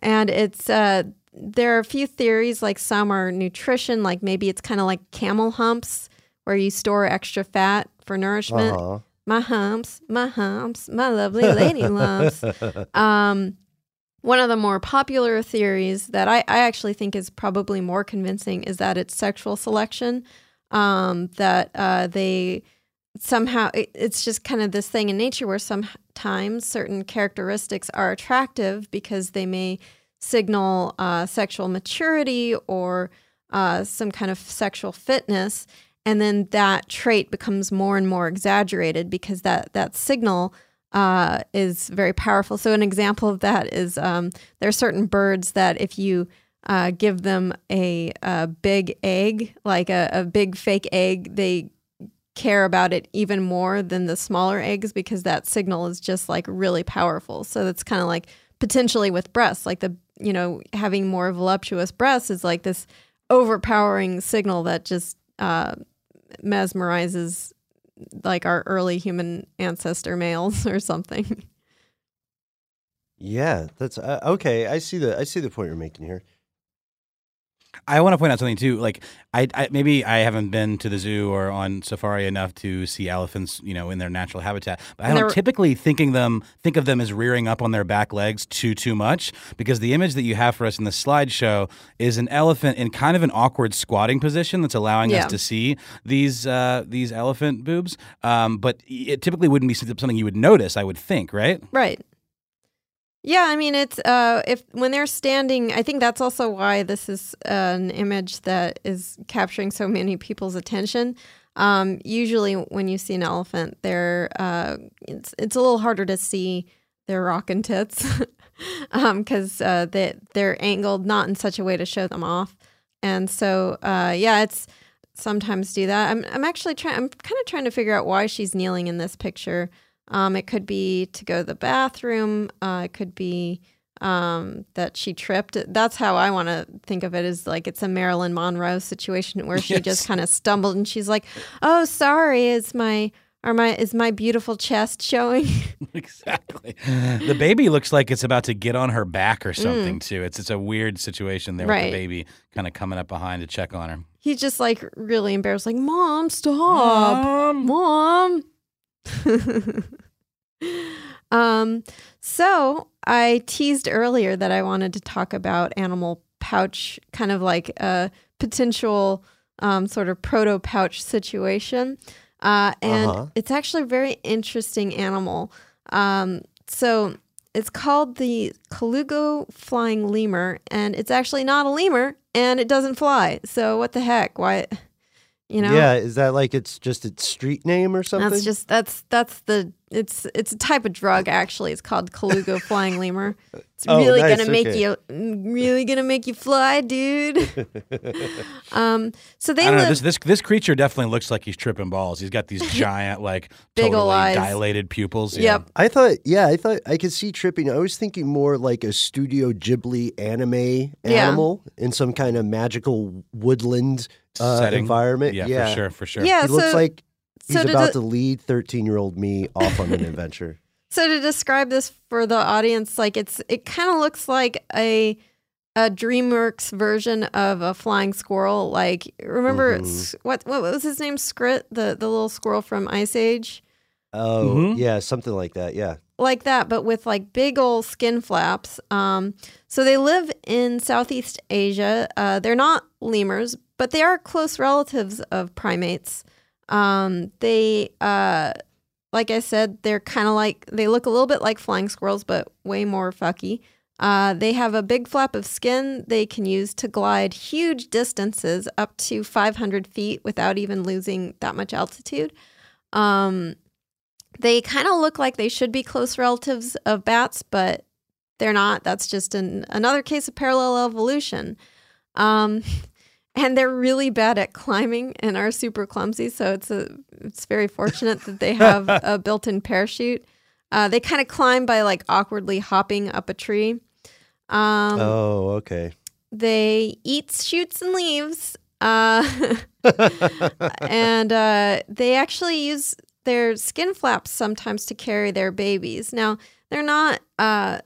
And it's, uh, there are a few theories, like some are nutrition, like maybe it's kind of like camel humps where you store extra fat for nourishment. Uh-huh. My humps, my humps, my lovely lady lumps. Um, One of the more popular theories that I, I actually think is probably more convincing is that it's sexual selection, um, that uh, they somehow, it, it's just kind of this thing in nature where sometimes certain characteristics are attractive because they may signal uh, sexual maturity or uh, some kind of sexual fitness. And then that trait becomes more and more exaggerated because that, that signal uh, is very powerful. So an example of that is um, there are certain birds that if you uh, give them a, a big egg, like a, a big fake egg, they care about it even more than the smaller eggs because that signal is just like really powerful. So that's kind of like potentially with breasts, like the, you know, having more voluptuous breasts is like this overpowering signal that just uh, mesmerizes like our early human ancestor males or something. Yeah, that's uh, okay. I see the I see the point you're making here. I want to point out something too. Like, I, I maybe I haven't been to the zoo or on safari enough to see elephants, you know, in their natural habitat. But I don't typically thinking them think of them as rearing up on their back legs too too much, because the image that you have for us in the slideshow is an elephant in kind of an awkward squatting position that's allowing yeah. us to see these uh, these elephant boobs. Um, but it typically wouldn't be something you would notice, I would think, right? Right. Yeah, I mean, it's uh, if when they're standing, I think that's also why this is uh, an image that is capturing so many people's attention. Um, usually when you see an elephant, they're, uh, it's, it's a little harder to see their rockin' tits because um, uh, they, they're angled not in such a way to show them off. And so, uh, yeah, it's sometimes do that. I'm, I'm actually trying, I'm kind of trying to figure out why she's kneeling in this picture. Um, it could be to go to the bathroom. Uh, it could be um, that she tripped. That's how I want to think of it, is like it's a Marilyn Monroe situation where she yes. just kind of stumbled and she's like, "Oh, sorry, is my are my is my beautiful chest showing?" Exactly. The baby looks like it's about to get on her back or something mm. too. It's it's a weird situation there right. with the baby kind of coming up behind to check on her. He's just like really embarrassed, like, "Mom, stop, Mom." Mom. um, so I teased earlier that I wanted to talk about animal pouch, kind of like a potential um, sort of proto-pouch situation. Uh, and uh-huh. it's actually a very interesting animal. Um, so it's called the Colugo flying lemur, and it's actually not a lemur, and it doesn't fly. So what the heck? Why... You know? Yeah, is that like it's just its street name or something? That's just that's that's the it's it's a type of drug actually. It's called Colugo flying lemur. It's oh, really nice. gonna okay. make you really gonna make you fly, dude. um, so they I don't live, know this this this creature definitely looks like he's tripping balls. He's got these giant like big totally old eyes. Dilated pupils. Yeah. Yep. I thought yeah I thought I could see tripping. I was thinking more like a Studio Ghibli anime animal yeah. in some kind of magical woodland. Uh, environment, yeah, yeah, for sure, for sure. Yeah, he so, looks like he's so to about de- to lead thirteen-year-old me off on an adventure. So to describe this for the audience, like it's it kind of looks like a a DreamWorks version of a flying squirrel. Like remember mm-hmm. what what was his name? Skrit, the the little squirrel from Ice Age. Oh mm-hmm. yeah, something like that. Yeah, like that, but with like big old skin flaps. Um, so they live in Southeast Asia. Uh, they're not lemurs. But they are close relatives of primates. Um, they, uh, like I said, they're kind of like, they look a little bit like flying squirrels, but way more fucky. Uh, they have a big flap of skin they can use to glide huge distances up to five hundred feet without even losing that much altitude. Um, they kind of look like they should be close relatives of bats, but they're not. That's just an, another case of parallel evolution. Um And they're really bad at climbing and are super clumsy, so it's a it's very fortunate that they have a built-in parachute. Uh, they kind of climb by like awkwardly hopping up a tree. Um, oh, okay. They eat shoots and leaves, uh, and uh, they actually use their skin flaps sometimes to carry their babies. Now they're not uh,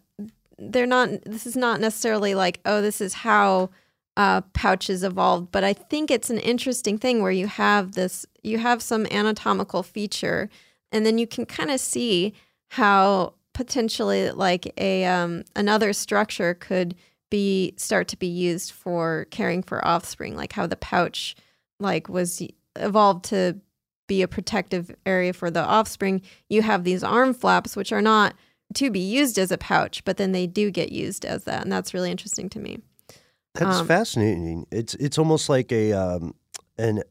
they're not. This is not necessarily like oh, this is how. Uh, pouches evolved, but I think it's an interesting thing where you have this, you have some anatomical feature, and then you can kind of see how potentially like a um, another structure could be start to be used for caring for offspring, like how the pouch like was evolved to be a protective area for the offspring. You have these arm flaps, which are not to be used as a pouch, but then they do get used as that. And that's really interesting to me. That's um, fascinating. It's it's almost like a um, an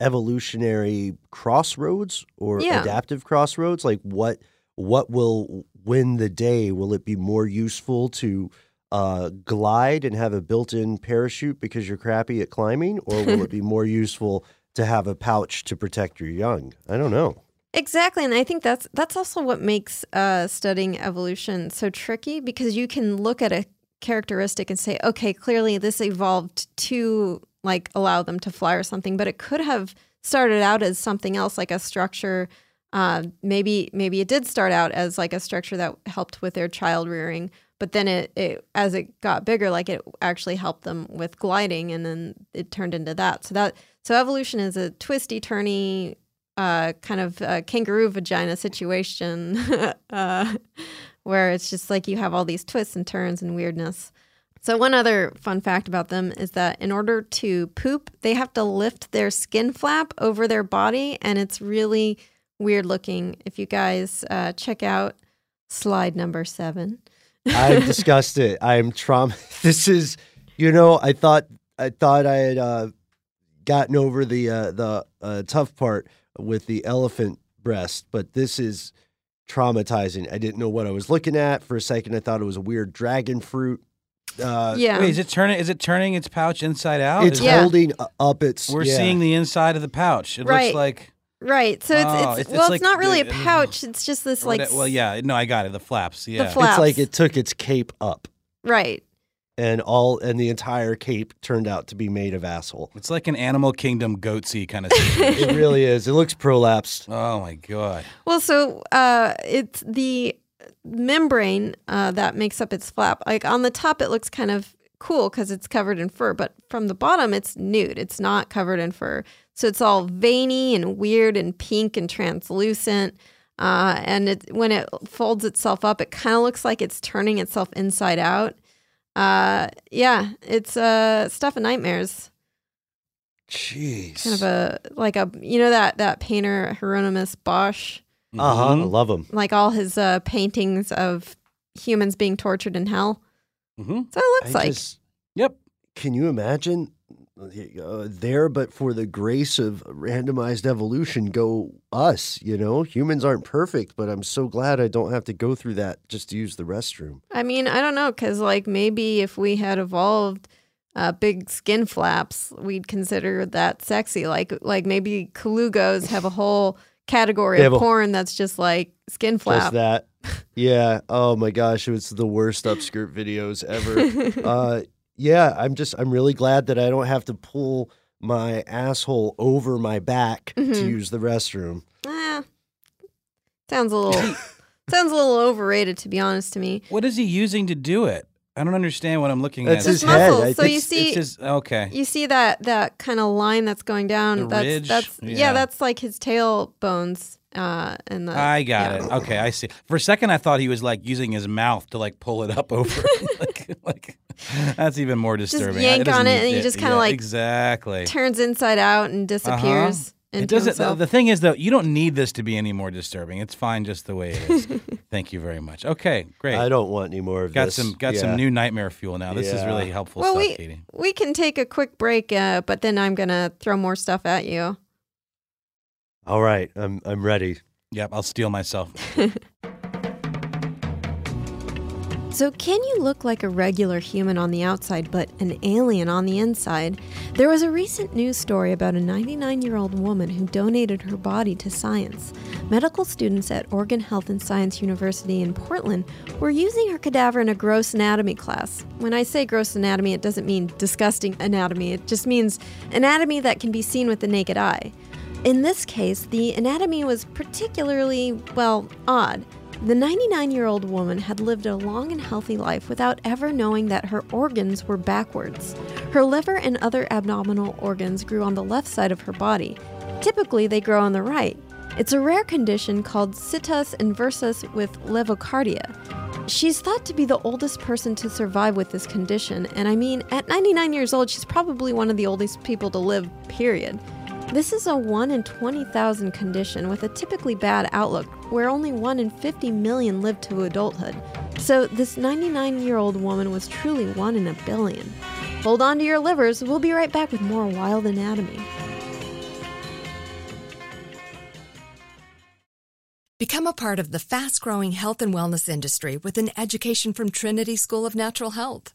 evolutionary crossroads or yeah. adaptive crossroads. Like what what will win the day? Will it be more useful to uh, glide and have a built-in parachute because you're crappy at climbing, or will it be more useful to have a pouch to protect your young? I don't know. Exactly, and I think that's that's also what makes uh, studying evolution so tricky, because you can look at a characteristic and say, okay, clearly this evolved to like allow them to fly or something, but it could have started out as something else, like a structure. Uh, maybe maybe it did start out as like a structure that helped with their child rearing, but then it, it as it got bigger, like it actually helped them with gliding, and then it turned into that. So that so evolution is a twisty, turny uh, kind of uh, kangaroo vagina situation. uh, where it's just like you have all these twists and turns and weirdness. So one other fun fact about them is that in order to poop, they have to lift their skin flap over their body, and it's really weird looking. If you guys uh, check out slide number seven. I've discussed it. I am trauma. This is, you know, I thought I thought I had uh, gotten over the uh, the uh, tough part with the elephant breast, but this is traumatizing. I didn't know what I was looking at for a second. I thought it was a weird dragon fruit. Uh, yeah. Wait, is it turning? Is it turning its pouch inside out? It's yeah. holding up its. We're yeah. seeing the inside of the pouch. It right. looks like. Right. So it's, oh, it's, it's well, it's, like it's not really the, a pouch. It's just this like. That, well, yeah. No, I got it. The flaps. Yeah. The flaps. It's like it took its cape up. Right. And all and the entire cape turned out to be made of asshole. It's like an Animal Kingdom goatsy kind of situation. It really is. It looks prolapsed. Oh my god. Well, so uh, it's the membrane uh, that makes up its flap. Like on the top, it looks kind of cool because it's covered in fur, but from the bottom, it's nude. It's not covered in fur, so it's all veiny and weird and pink and translucent. Uh, and it, when it folds itself up, it kind of looks like it's turning itself inside out. Uh, yeah, it's uh stuff of nightmares. Jeez, kind of a like a you know that that painter Hieronymus Bosch. Uh huh. I love him. Like all his uh, paintings of humans being tortured in hell. Mm-hmm. So it looks I like. Just, yep. Can you imagine uh, there? But for the grace of randomized evolution, go us. You know, humans aren't perfect, but I'm so glad I don't have to go through that just to use the restroom. I mean, I don't know, because like maybe if we had evolved uh, big skin flaps, we'd consider that sexy. Like like maybe Kalugos have a whole category of porn that's just like skin flap. Just that. Yeah. Oh my gosh, it was the worst upskirt videos ever. uh, yeah, I'm just I'm really glad that I don't have to pull my asshole over my back mm-hmm. to use the restroom. Eh, sounds a little sounds a little overrated, to be honest to me. What is he using to do it? I don't understand what I'm looking that's at. It's his muscles. Head. So it's, you see, it's his, okay. You see that that kind of line that's going down. The that's, ridge. That's, yeah. yeah, that's like his tail bones. Uh, and the, I got yeah. it. Okay, I see. For a second, I thought he was like using his mouth to like pull it up over. like, like that's even more disturbing. Just yank it on it, and he just kind of yeah, like exactly turns inside out and disappears. Uh-huh. It doesn't. The, the thing is, though, you don't need this to be any more disturbing. It's fine just the way it is. Thank you very much. Okay, great. I don't want any more of got this. Some, got yeah. some new nightmare fuel now. This yeah. is really helpful well, stuff, we, Katie. We can take a quick break, uh, but then I'm going to throw more stuff at you. All right. I'm, I'm ready. Yep, I'll steal myself. So can you look like a regular human on the outside, but an alien on the inside? There was a recent news story about a ninety-nine-year-old woman who donated her body to science. Medical students at Oregon Health and Science University in Portland were using her cadaver in a gross anatomy class. When I say gross anatomy, it doesn't mean disgusting anatomy. It just means anatomy that can be seen with the naked eye. In this case, the anatomy was particularly, well, odd. The ninety-nine-year-old woman had lived a long and healthy life without ever knowing that her organs were backwards. Her liver and other abdominal organs grew on the left side of her body. Typically, they grow on the right. It's a rare condition called situs inversus with levocardia. She's thought to be the oldest person to survive with this condition, and I mean, at ninety-nine years old, she's probably one of the oldest people to live, period. This is a one in twenty thousand condition with a typically bad outlook, where only one in fifty million live to adulthood. So this ninety-nine-year-old woman was truly one in a billion. Hold on to your livers, we'll be right back with more Wild Anatomy. Become a part of the fast-growing health and wellness industry with an education from Trinity School of Natural Health.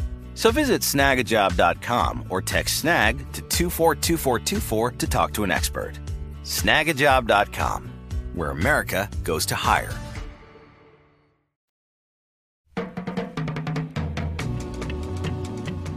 So visit snag a job dot com or text SNAG to two four two four two four to talk to an expert. snag a job dot com, where America goes to hire.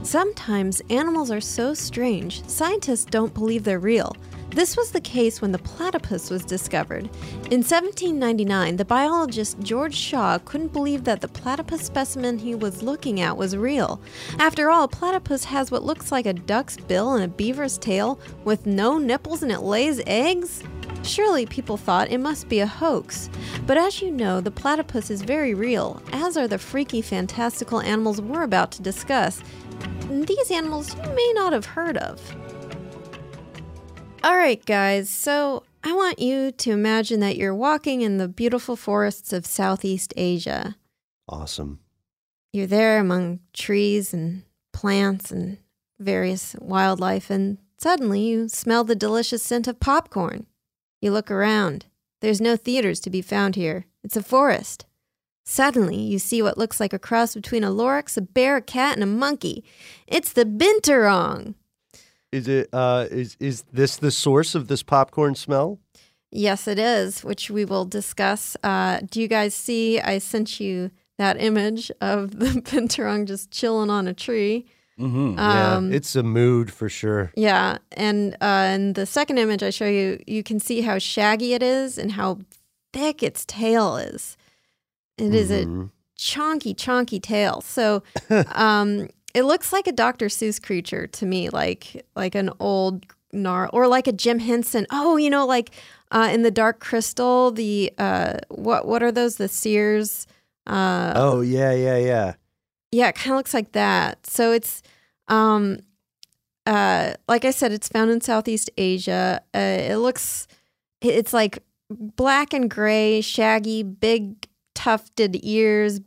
Sometimes animals are so strange, scientists don't believe they're real. This was the case when the platypus was discovered. In seventeen ninety-nine, the biologist George Shaw couldn't believe that the platypus specimen he was looking at was real. After all, a platypus has what looks like a duck's bill and a beaver's tail with no nipples and it lays eggs? Surely, people thought it must be a hoax. But as you know, the platypus is very real, as are the freaky, fantastical animals we're about to discuss. These animals you may not have heard of. Alright guys, so I want you to imagine that you're walking in the beautiful forests of Southeast Asia. Awesome. You're there among trees and plants and various wildlife, and suddenly you smell the delicious scent of popcorn. You look around. There's no theaters to be found here. It's a forest. Suddenly, you see what looks like a cross between a lorax, a bear, a cat, and a monkey. It's the binturong! Is it uh, is is this the source of this popcorn smell? Yes, it is, which we will discuss. Uh, do you guys see? I sent you that image of the binturong just chilling on a tree. Mm-hmm. Um, yeah, it's a mood for sure. Yeah, and uh, and the second image I show you, you can see how shaggy it is and how thick its tail is. It mm-hmm. is a chonky, chonky tail. So. Um, It looks like a Doctor Seuss creature to me, like like an old gnarl, or like a Jim Henson. Oh, you know, like uh, in the Dark Crystal, the uh, what what are those? The Sears. Uh, oh yeah, yeah, yeah. Yeah, it kind of looks like that. So it's, um, uh, like I said, it's found in Southeast Asia. Uh, it looks, it's like black and gray, shaggy, big tufted ears.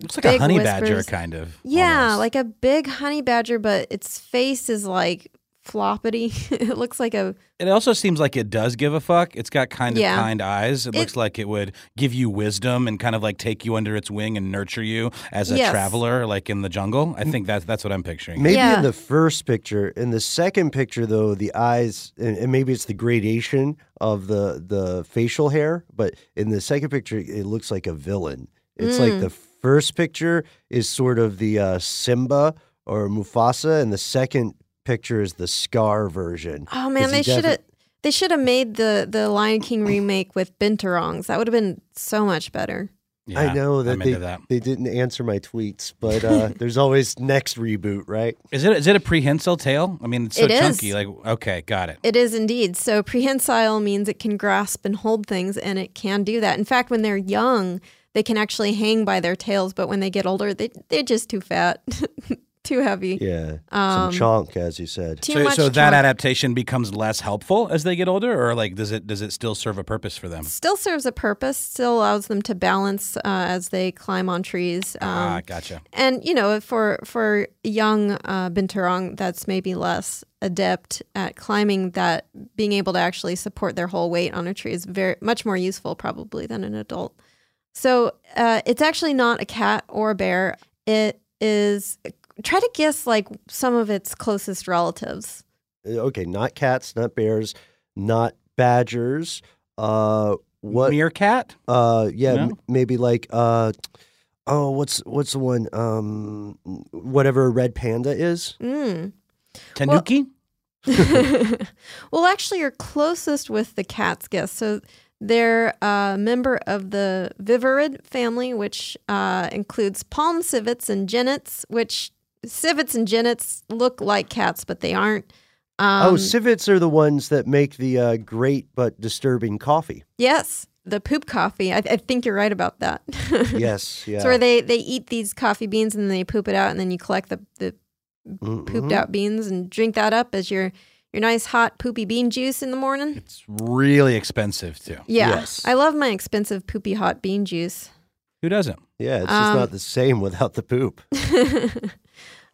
Looks like a honey whispers. badger, kind of. Yeah, almost. Like a big honey badger, but its face is like floppity. It looks like a... It also seems like it does give a fuck. It's got kind of yeah. kind eyes. It, it looks like it would give you wisdom and kind of like take you under its wing and nurture you as a yes. traveler, like in the jungle. I think that's, that's what I'm picturing. Maybe yeah. in the first picture. In the second picture, though, the eyes, and, and maybe it's the gradation of the, the facial hair, but in the second picture, it looks like a villain. It's mm. like the first picture is sort of the uh, Simba or Mufasa, and the second picture is the Scar version. Oh man, they should have they should have made the the Lion King remake with binturongs. That would have been so much better. Yeah, I know that they, that they didn't answer my tweets, but uh, there's always next reboot, right? Is it is it a prehensile tail? I mean, it's so it chunky. Is. Like, okay, got it. It is indeed. So prehensile means it can grasp and hold things, and it can do that. In fact, when they're young, they can actually hang by their tails, but when they get older, they they're just too fat. Too heavy. Yeah. Um, Some chonk, as you said. Too so much so that chonk. Adaptation becomes less helpful as they get older, or like does it does it still serve a purpose for them? Still serves a purpose, still allows them to balance uh, as they climb on trees. Um, ah, gotcha. And, you know, for for young uh, binturong that's maybe less adept at climbing, that being able to actually support their whole weight on a tree is very much more useful probably than an adult. So uh, it's actually not a cat or a bear. It is... Try to guess, like, some of its closest relatives. Okay, not cats, not bears, not badgers. Uh, what? Meerkat? Uh, yeah, no? m- maybe like, uh, oh, what's what's the one? Um, whatever a red panda is. Mm. Tanuki? Well, well, actually, you're closest with the cat's guess. So they're a member of the viverrid family, which uh, includes palm civets and genets, which... Civets and genets look like cats, but they aren't. Um, oh, civets are the ones that make the uh, great but disturbing coffee. Yes, the poop coffee. I, th- I think you're right about that. Yes, yeah. So where they, they eat these coffee beans and then they poop it out, and then you collect the, the mm-hmm. pooped out beans and drink that up as your your nice hot poopy bean juice in the morning. It's really expensive too. Yeah, yes. I love my expensive poopy hot bean juice. Who doesn't? Yeah, it's just um, not the same without the poop.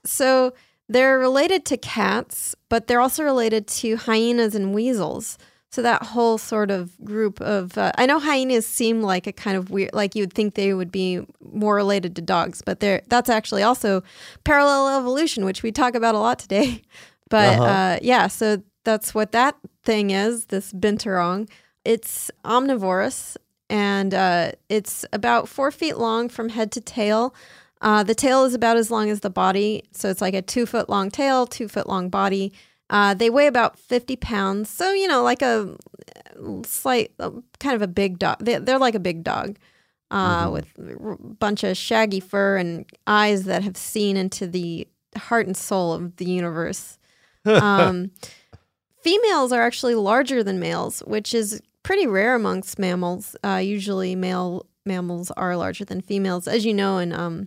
So they're related to cats, but they're also related to hyenas and weasels. So that whole sort of group of... Uh, I know hyenas seem like a kind of weird... Like you would think they would be more related to dogs, but they're that's actually also parallel evolution, which we talk about a lot today. But uh-huh. uh, yeah, so that's what that thing is, this binturong. It's omnivorous, and uh, it's about four feet long from head to tail. Uh, the tail is about as long as the body, so it's like a two-foot-long tail, two-foot-long body. Uh, they weigh about fifty pounds, so, you know, like a slight, kind of a big dog. They, they're like a big dog uh, mm-hmm. with a bunch of shaggy fur and eyes that have seen into the heart and soul of the universe. um, females are actually larger than males, which is pretty rare amongst mammals. Uh, usually male mammals are larger than females. As you know, in... Um,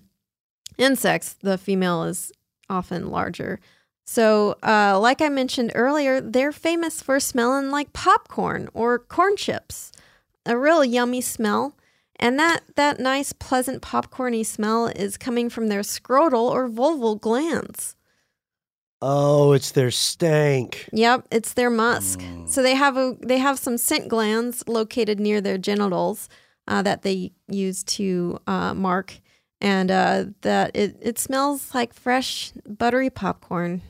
insects, the female is often larger. So uh, like I mentioned earlier, they're famous for smelling like popcorn or corn chips, a real yummy smell. And that, that nice, pleasant popcorn-y smell is coming from their scrotal or vulval glands. Oh, it's their stank. Yep, it's their musk. Mm. So they have a, they have some scent glands located near their genitals uh, that they use to uh, mark. And uh, that it, it smells like fresh, buttery popcorn.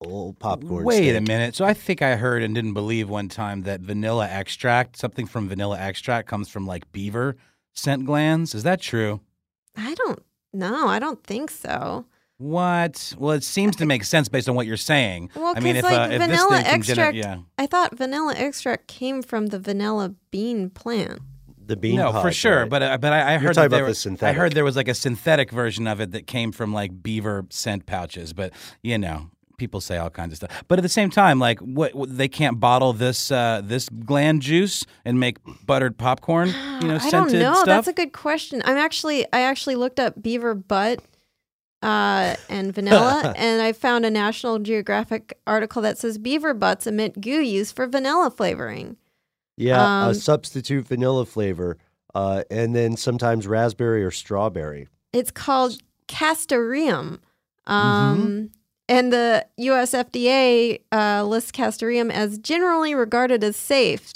Old popcorn. Wait steak. a minute. So I think I heard and didn't believe one time that vanilla extract, something from vanilla extract comes from like beaver scent glands. Is that true? I don't know. I don't think so. What? Well, it seems to make sense based on what you're saying. Well, I mean, if, like, uh, if vanilla this thing extract, gener- yeah. I thought vanilla extract came from the vanilla bean plant. The bean no, pod, for sure, right? but uh, but I, I heard that there was, I heard there was like a synthetic version of it that came from like beaver scent pouches. But you know, people say all kinds of stuff. But at the same time, like what, what they can't bottle this uh, this gland juice and make buttered popcorn. You know, I scented don't know. Stuff? That's a good question. I'm actually I actually looked up beaver butt uh, and vanilla, and I found a National Geographic article that says beaver butts emit goo used for vanilla flavoring. Yeah, um, a substitute vanilla flavor, uh, and then sometimes raspberry or strawberry. It's called castoreum. Um, mm-hmm. And the U S F D A uh, lists castoreum as generally regarded as safe.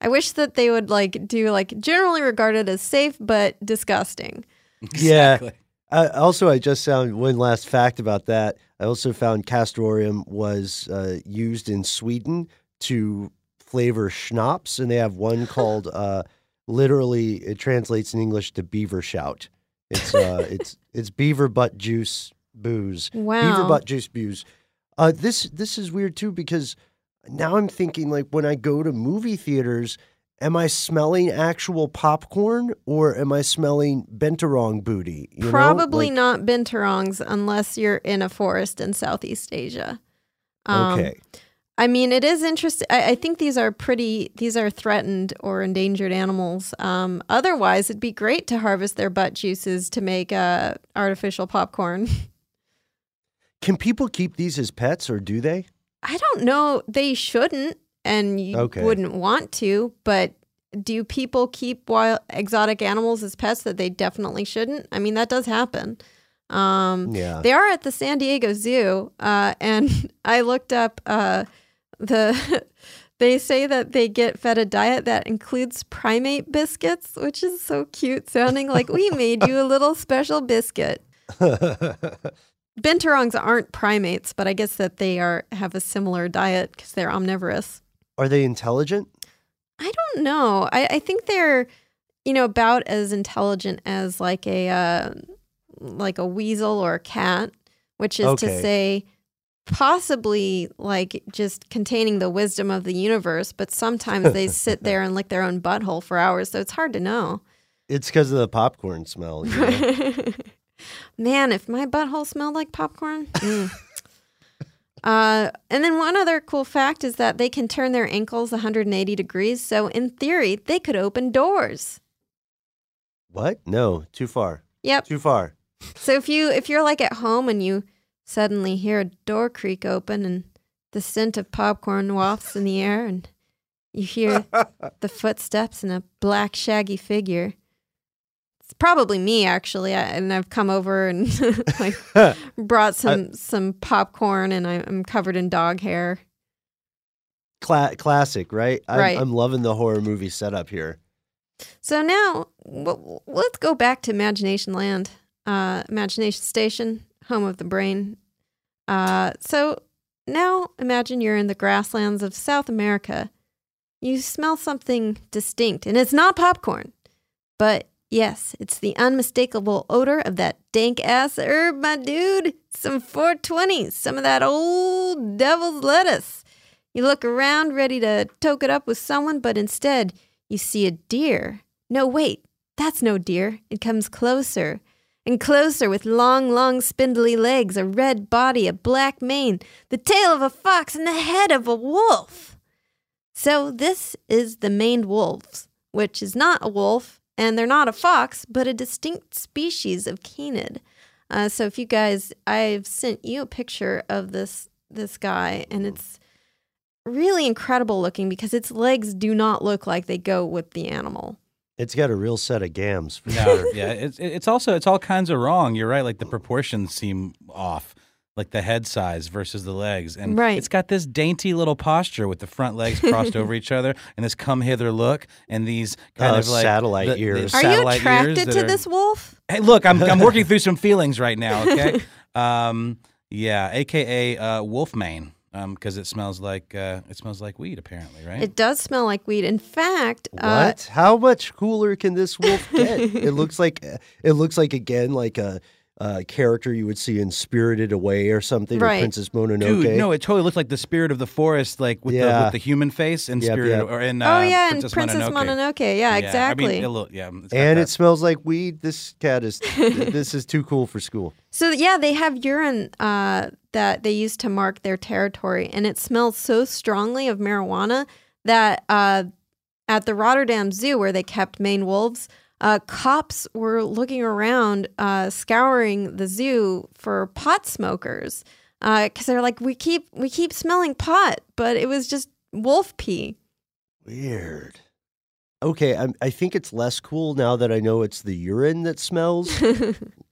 I wish that they would like do like generally regarded as safe, but disgusting. Exactly. Yeah. I, also, I just found one last fact about that. I also found castoreum was uh, used in Sweden to flavor schnapps, and they have one called, uh, literally, it translates in English to beaver shout. It's uh, it's it's beaver butt juice booze. Wow. Beaver butt juice booze. Uh, this this is weird too, because now I'm thinking, like, when I go to movie theaters, am I smelling actual popcorn or am I smelling Benturong booty? You Probably know? Like, not Benturongs unless you're in a forest in Southeast Asia. Um, okay. I mean, it is interesting. I, I think these are pretty, these are threatened or endangered animals. Um, otherwise, it'd be great to harvest their butt juices to make uh, artificial popcorn. Can people keep these as pets or do they? I don't know. They shouldn't. And you okay. wouldn't want to, but do people keep wild exotic animals as pets that they definitely shouldn't? I mean, that does happen. Um, yeah. They are at the San Diego Zoo, uh, and I looked up uh, the... They say that they get fed a diet that includes primate biscuits, which is so cute sounding, like, we made you a little special biscuit. Benturongs aren't primates, but I guess that they are have a similar diet because they're omnivorous. Are they intelligent? I don't know. I, I think they're, you know, about as intelligent as like a uh, like a weasel or a cat, which is okay. to say possibly like just containing the wisdom of the universe. But sometimes they sit there and lick their own butthole for hours. So it's hard to know. It's because of the popcorn smell. You know? Man, if my butthole smelled like popcorn. Mm. Uh, and then one other cool fact is that they can turn their ankles one hundred eighty degrees. So in theory, they could open doors. What? No, too far. Yep. Too far. So if you, if you're like at home and you suddenly hear a door creak open and the scent of popcorn wafts in the air and you hear the footsteps and a black shaggy figure. Probably me, actually, I, and I've come over and like brought some I, some popcorn, and I, I'm covered in dog hair. Cla classic, right? I'm, right. I'm loving the horror movie setup here. So now, w let's go back to Imagination Land, uh, Imagination Station, home of the brain. Uh, so now, imagine you're in the grasslands of South America. You smell something distinct, and it's not popcorn, but yes, it's the unmistakable odor of that dank-ass herb, my dude. Some four twenty, some of that old devil's lettuce. You look around, ready to toke it up with someone, but instead, you see a deer. No, wait, that's no deer. It comes closer and closer with long, long, spindly legs, a red body, a black mane, the tail of a fox, and the head of a wolf. So this is the maned wolves, which is not a wolf. And they're not a fox, but a distinct species of canid. Uh, so if you guys, I've sent you a picture of this this guy, and it's really incredible looking because its legs do not look like they go with the animal. It's got a real set of gams. For no, sure. Yeah, it's, it's also, it's all kinds of wrong. You're right, like the proportions seem off, like the head size versus the legs. And right. It's got this dainty little posture with the front legs crossed over each other and this come hither look and these kind uh, of like satellite the, ears. The Are satellite you attracted to are, this wolf? Hey, look, I'm, I'm working through some feelings right now, okay? um, yeah, A K A uh, wolf mane, because um, it smells like uh, it smells like weed, apparently, right? It does smell like weed. In fact, what? Uh, How much cooler can this wolf get? It looks like it looks like again like a. Uh, character you would see in Spirited Away or something, right. Or Princess Mononoke. Dude, no, it totally looked like the Spirit of the Forest, like with, yeah. the, with the human face in yep, Spirit yep. or in uh, oh yeah, Princess, and Princess Mononoke. Mononoke. Yeah, yeah, exactly. I mean, it'll, yeah, it's and it smells like weed. This cat is this is too cool for school. So yeah, they have urine uh, that they use to mark their territory, and it smells so strongly of marijuana that uh, at the Rotterdam Zoo where they kept Maine wolves. Uh, cops were looking around, uh, scouring the zoo for pot smokers, because uh, they're like, we keep we keep smelling pot, but it was just wolf pee. Weird. Okay, I'm, I think it's less cool now that I know it's the urine that smells.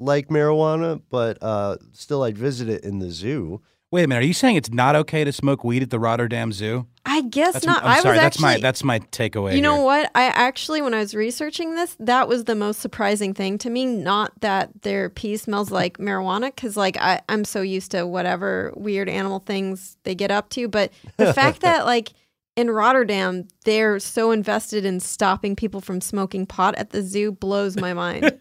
like marijuana, but uh, still I'd visit it in the zoo. Wait a minute, are you saying it's not okay to smoke weed at the Rotterdam Zoo? I guess that's not. My, I'm I sorry, was actually, that's my that's my takeaway. You know here. What? I actually, when I was researching this, that was the most surprising thing to me. Not that their pee smells like marijuana, because like I, I'm so used to whatever weird animal things they get up to, but the fact that like in Rotterdam they're so invested in stopping people from smoking pot at the zoo blows my mind.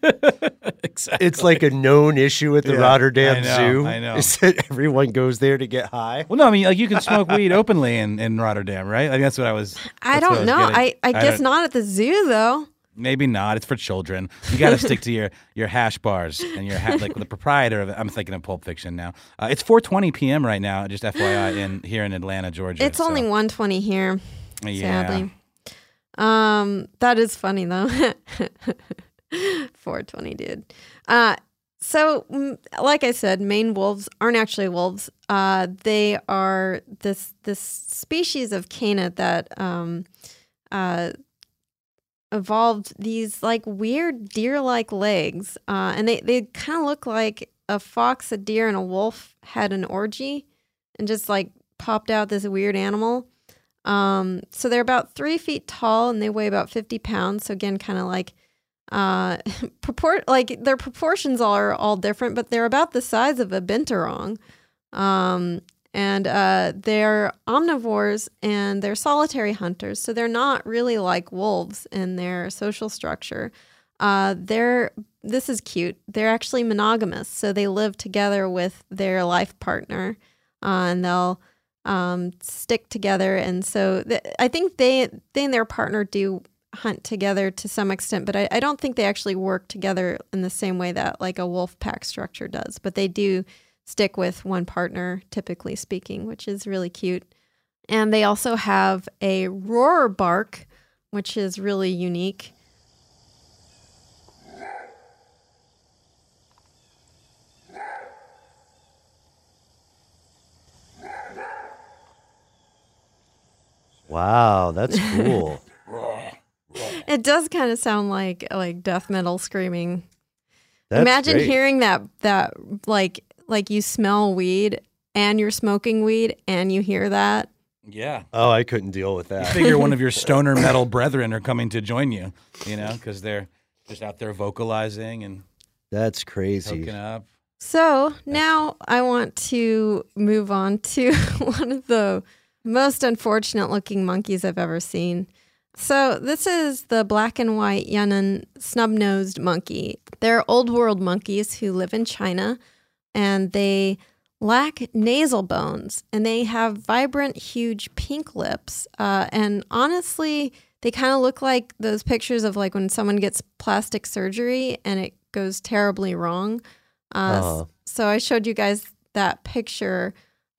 Exactly. It's like a known issue at the yeah, Rotterdam I know, Zoo. I know. Is that everyone goes there to get high. Well, no, I mean, like you can smoke weed openly in, in Rotterdam, right? I mean, that's what I was. I don't I was know. Getting. I, I, I guess don't. Not at the zoo, though. Maybe not. It's for children. You got to stick to your, your hash bars and your ha- like the proprietor of it. I'm thinking of Pulp Fiction now. Uh, it's four twenty p.m. right now. Just F Y I, in here in Atlanta, Georgia. It's so. Only one twenty here. Yeah. Sadly, um, that is funny though. four twenty, dude. Uh, so, like I said, Maine wolves aren't actually wolves. Uh, they are this this species of canid that um, uh, evolved these like weird deer-like legs, uh, and they they kind of look like a fox, a deer, and a wolf had an orgy, and just like popped out this weird animal. Um, so they're about three feet tall, and they weigh about fifty pounds. So again, kind of like. Uh, purport like their proportions are all different, but they're about the size of a binturong, um, and uh, they're omnivores and they're solitary hunters. So they're not really like wolves in their social structure. Uh, they're this is cute. They're actually monogamous, so they live together with their life partner, uh, and they'll um, stick together. And so th- I think they they and their partner do. Hunt together to some extent, but I, I don't think they actually work together in the same way that like a wolf pack structure does, but they do stick with one partner, typically speaking, which is really cute. And they also have a roar bark, which is really unique. Wow, that's cool. It does kind of sound like like death metal screaming. That's Imagine great. Hearing that that like like you smell weed and you're smoking weed and you hear that. Yeah. Oh, I couldn't deal with that. You figure one of your stoner metal brethren are coming to join you, you know, because they're just out there vocalizing and that's crazy. Hooking up. So that's now I want to move on to one of the most unfortunate looking monkeys I've ever seen. So this is the black and white Yunnan snub-nosed monkey. They're old world monkeys who live in China, and they lack nasal bones, and they have vibrant, huge pink lips. Uh, and honestly, they kind of look like those pictures of like when someone gets plastic surgery and it goes terribly wrong. Uh, oh. So I showed you guys that picture.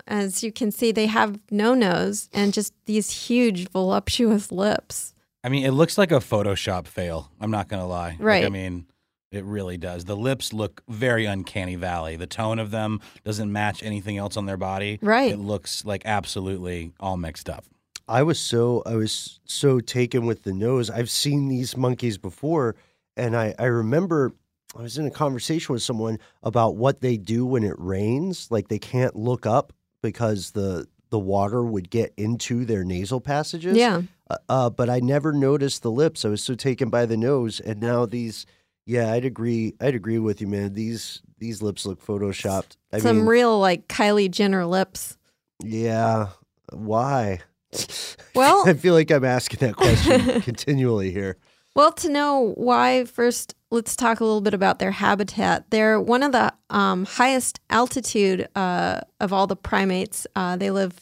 As you can see, they have no nose and just these huge, voluptuous lips. I mean, it looks like a Photoshop fail. I'm not going to lie. Right. Like, I mean, it really does. The lips look very uncanny valley. The tone of them doesn't match anything else on their body. Right. It looks like absolutely all mixed up. I was so I was so taken with the nose. I've seen these monkeys before, and I, I remember... I was in a conversation with someone about what they do when it rains. Like they can't look up because the the water would get into their nasal passages. Yeah. Uh, uh, but I never noticed the lips. I was so taken by the nose. And now these, yeah, I'd agree. I'd agree with you, man. These these lips look photoshopped. I Some mean, real like Kylie Jenner lips. Yeah. Why? Well, I feel like I'm asking that question continually here. Well, to know why, first, let's talk a little bit about their habitat. They're one of the um, highest altitude uh, of all the primates. Uh, they live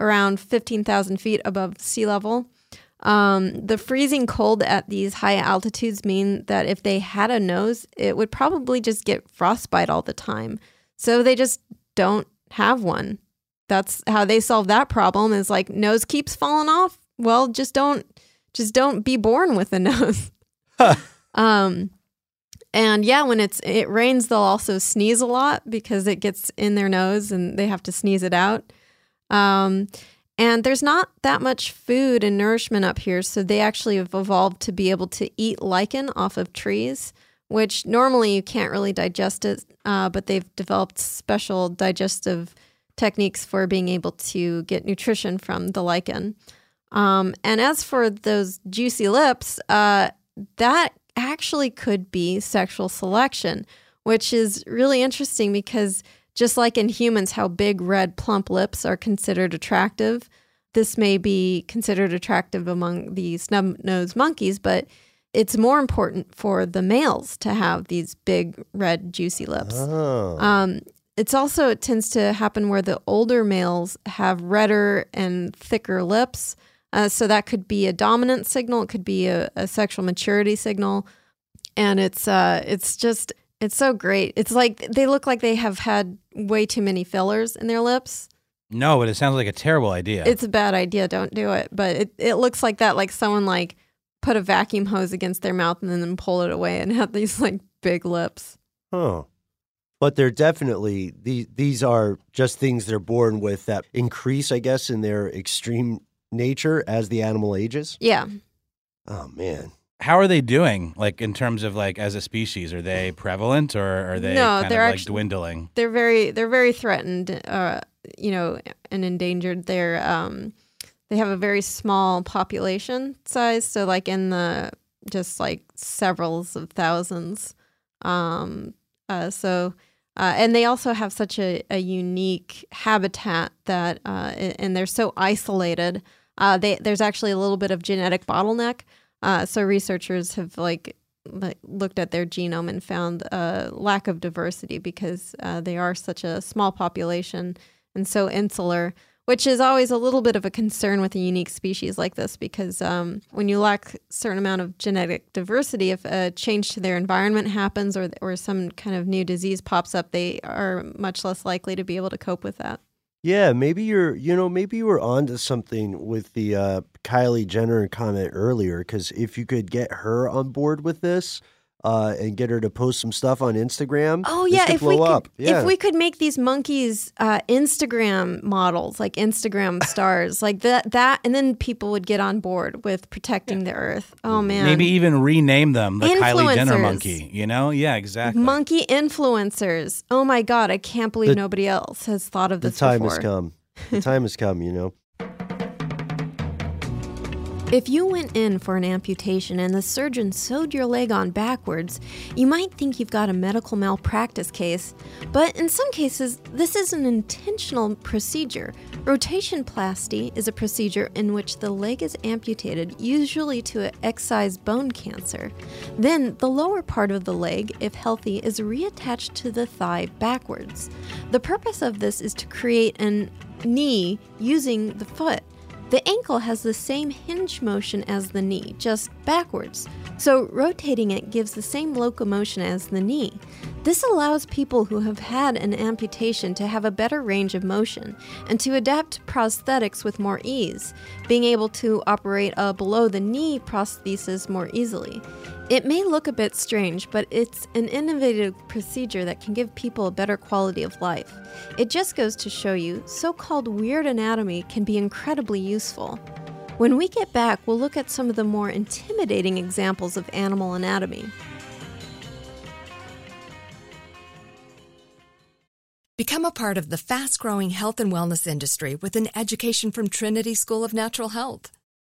around fifteen thousand feet above sea level. Um, the freezing cold at these high altitudes mean that if they had a nose, it would probably just get frostbite all the time. So they just don't have one. That's how they solve that problem is like nose keeps falling off. Well, just don't. Just don't be born with a nose. Huh. Um, and yeah, when it's it rains, they'll also sneeze a lot because it gets in their nose and they have to sneeze it out. Um, and there's not that much food and nourishment up here, so they actually have evolved to be able to eat lichen off of trees, which normally you can't really digest it, uh, but they've developed special digestive techniques for being able to get nutrition from the lichen. Um, and as for those juicy lips, uh, that actually could be sexual selection, which is really interesting because just like in humans, how big, red, plump lips are considered attractive, this may be considered attractive among the snub-nosed monkeys, but it's more important for the males to have these big, red, juicy lips. Oh. Um, it's also, it tends to happen where the older males have redder and thicker lips. Uh, so that could be a dominant signal. It could be a, a sexual maturity signal. And it's uh, it's just, it's so great. It's like, they look like they have had way too many fillers in their lips. No, but it sounds like a terrible idea. It's a bad idea. Don't do it. But it, it looks like that, like someone like put a vacuum hose against their mouth and then pull it away and have these like big lips. Huh. But they're definitely, these, these are just things they're born with that increase, I guess, in their extreme nature as the animal ages? Yeah. Oh, man. How are they doing, like, in terms of, like, as a species? Are they prevalent, or are they no, kind they're of, actually, like, dwindling? They're very they're very threatened, uh, you know, and endangered. They're, um, they have a very small population size, so, like, in the just, like, severals of thousands. Um, uh, so... Uh, and they also have such a, a unique habitat that, uh, and they're so isolated. Uh, they, there's actually a little bit of genetic bottleneck. Uh, so researchers have like, like looked at their genome and found a lack of diversity because uh, they are such a small population and so insular, which is always a little bit of a concern with a unique species like this because um, when you lack a certain amount of genetic diversity, if a change to their environment happens or or some kind of new disease pops up, they are much less likely to be able to cope with that. Yeah, maybe you're, you know, maybe you were onto something with the uh, Kylie Jenner comment earlier, because if you could get her on board with this, Uh, and get her to post some stuff on Instagram. Oh yeah, this could if blow we could, up. Yeah. if we could make these monkeys uh, Instagram models, like Instagram stars, like that, that, and then people would get on board with protecting yeah. the Earth. Oh man, maybe even rename them the Kylie Jenner monkey. You know, yeah, exactly. Monkey influencers. Oh my God, I can't believe the, nobody else has thought of this. The time before. has come. The time has come. You know. If you went in for an amputation and the surgeon sewed your leg on backwards, you might think you've got a medical malpractice case. But in some cases, this is an intentional procedure. Rotationplasty is a procedure in which the leg is amputated, usually to excise bone cancer. Then, the lower part of the leg, if healthy, is reattached to the thigh backwards. The purpose of this is to create a knee using the foot. The ankle has the same hinge motion as the knee, just backwards, so rotating it gives the same locomotion as the knee. This allows people who have had an amputation to have a better range of motion and to adapt prosthetics with more ease, being able to operate a below-the-knee prosthesis more easily. It may look a bit strange, but it's an innovative procedure that can give people a better quality of life. It just goes to show you, so-called weird anatomy can be incredibly useful. When we get back, we'll look at some of the more intimidating examples of animal anatomy. Become a part of the fast-growing health and wellness industry with an education from Trinity School of Natural Health.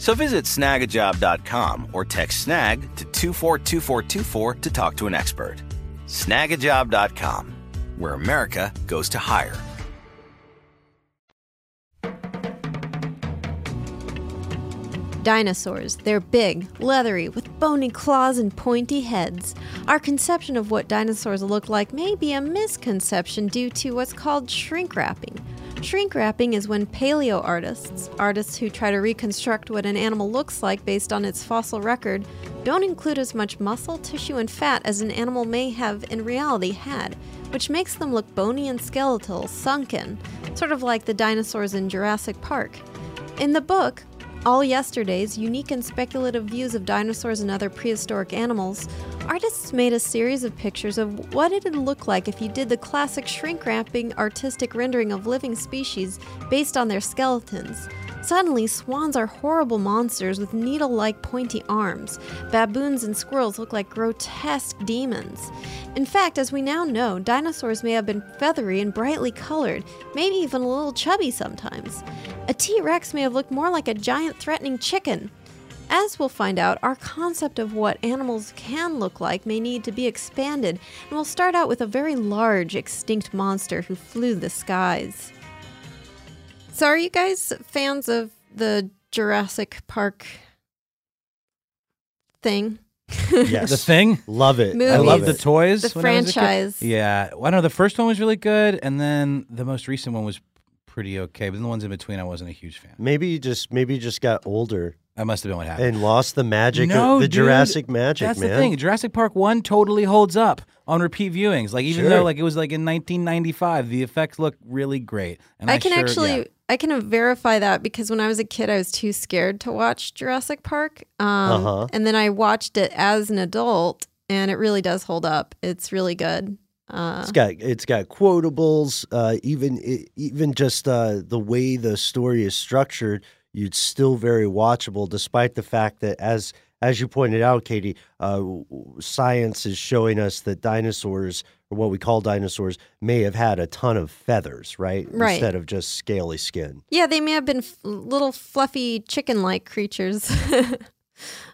So visit snag a job dot com or text snag to two four two four two four to talk to an expert. snag a job dot com, where America goes to hire. Dinosaurs, they're big, leathery, with bony claws and pointy heads. Our conception of what dinosaurs look like may be a misconception due to what's called shrink wrapping. Shrink wrapping is when paleo artists, artists who try to reconstruct what an animal looks like based on its fossil record, don't include as much muscle, tissue, and fat as an animal may have in reality had, which makes them look bony and skeletal, sunken, sort of like the dinosaurs in Jurassic Park. In the book, All Yesterday's Unique and Speculative Views of Dinosaurs and Other Prehistoric Animals, artists made a series of pictures of what it'd look like if you did the classic shrink-wrapping artistic rendering of living species based on their skeletons. Suddenly, swans are horrible monsters with needle-like pointy arms. Baboons and squirrels look like grotesque demons. In fact, as we now know, dinosaurs may have been feathery and brightly colored, maybe even a little chubby sometimes. A T-Rex may have looked more like a giant threatening chicken. As we'll find out, our concept of what animals can look like may need to be expanded, and we'll start out with a very large extinct monster who flew the skies. So are you guys fans of the Jurassic Park thing? Yes. The Thing? Love it. Movies. I love the toys. The franchise. Yeah. Well, I know the first one was really good, and then the most recent one was pretty okay, but then the ones in between I wasn't a huge fan. Maybe you just maybe you just got older. That must have been what happened. And lost the magic no, of the dude, Jurassic magic, that's man. That's the thing. Jurassic Park one totally holds up on repeat viewings. Like even sure. though like it was like in nineteen ninety-five, the effects look really great. And I, I can sure, actually yeah. I can verify that because when I was a kid, I was too scared to watch Jurassic Park. Um, uh-huh. And then I watched it as an adult, and it really does hold up. It's really good. Uh, it's got it's got quotables. Uh, even it, even just uh, the way the story is structured, it's still very watchable, despite the fact that as as you pointed out, Katie, uh, science is showing us that dinosaurs, or what we call dinosaurs, may have had a ton of feathers, right? Right. Instead of just scaly skin. Yeah, they may have been f- little fluffy chicken-like creatures.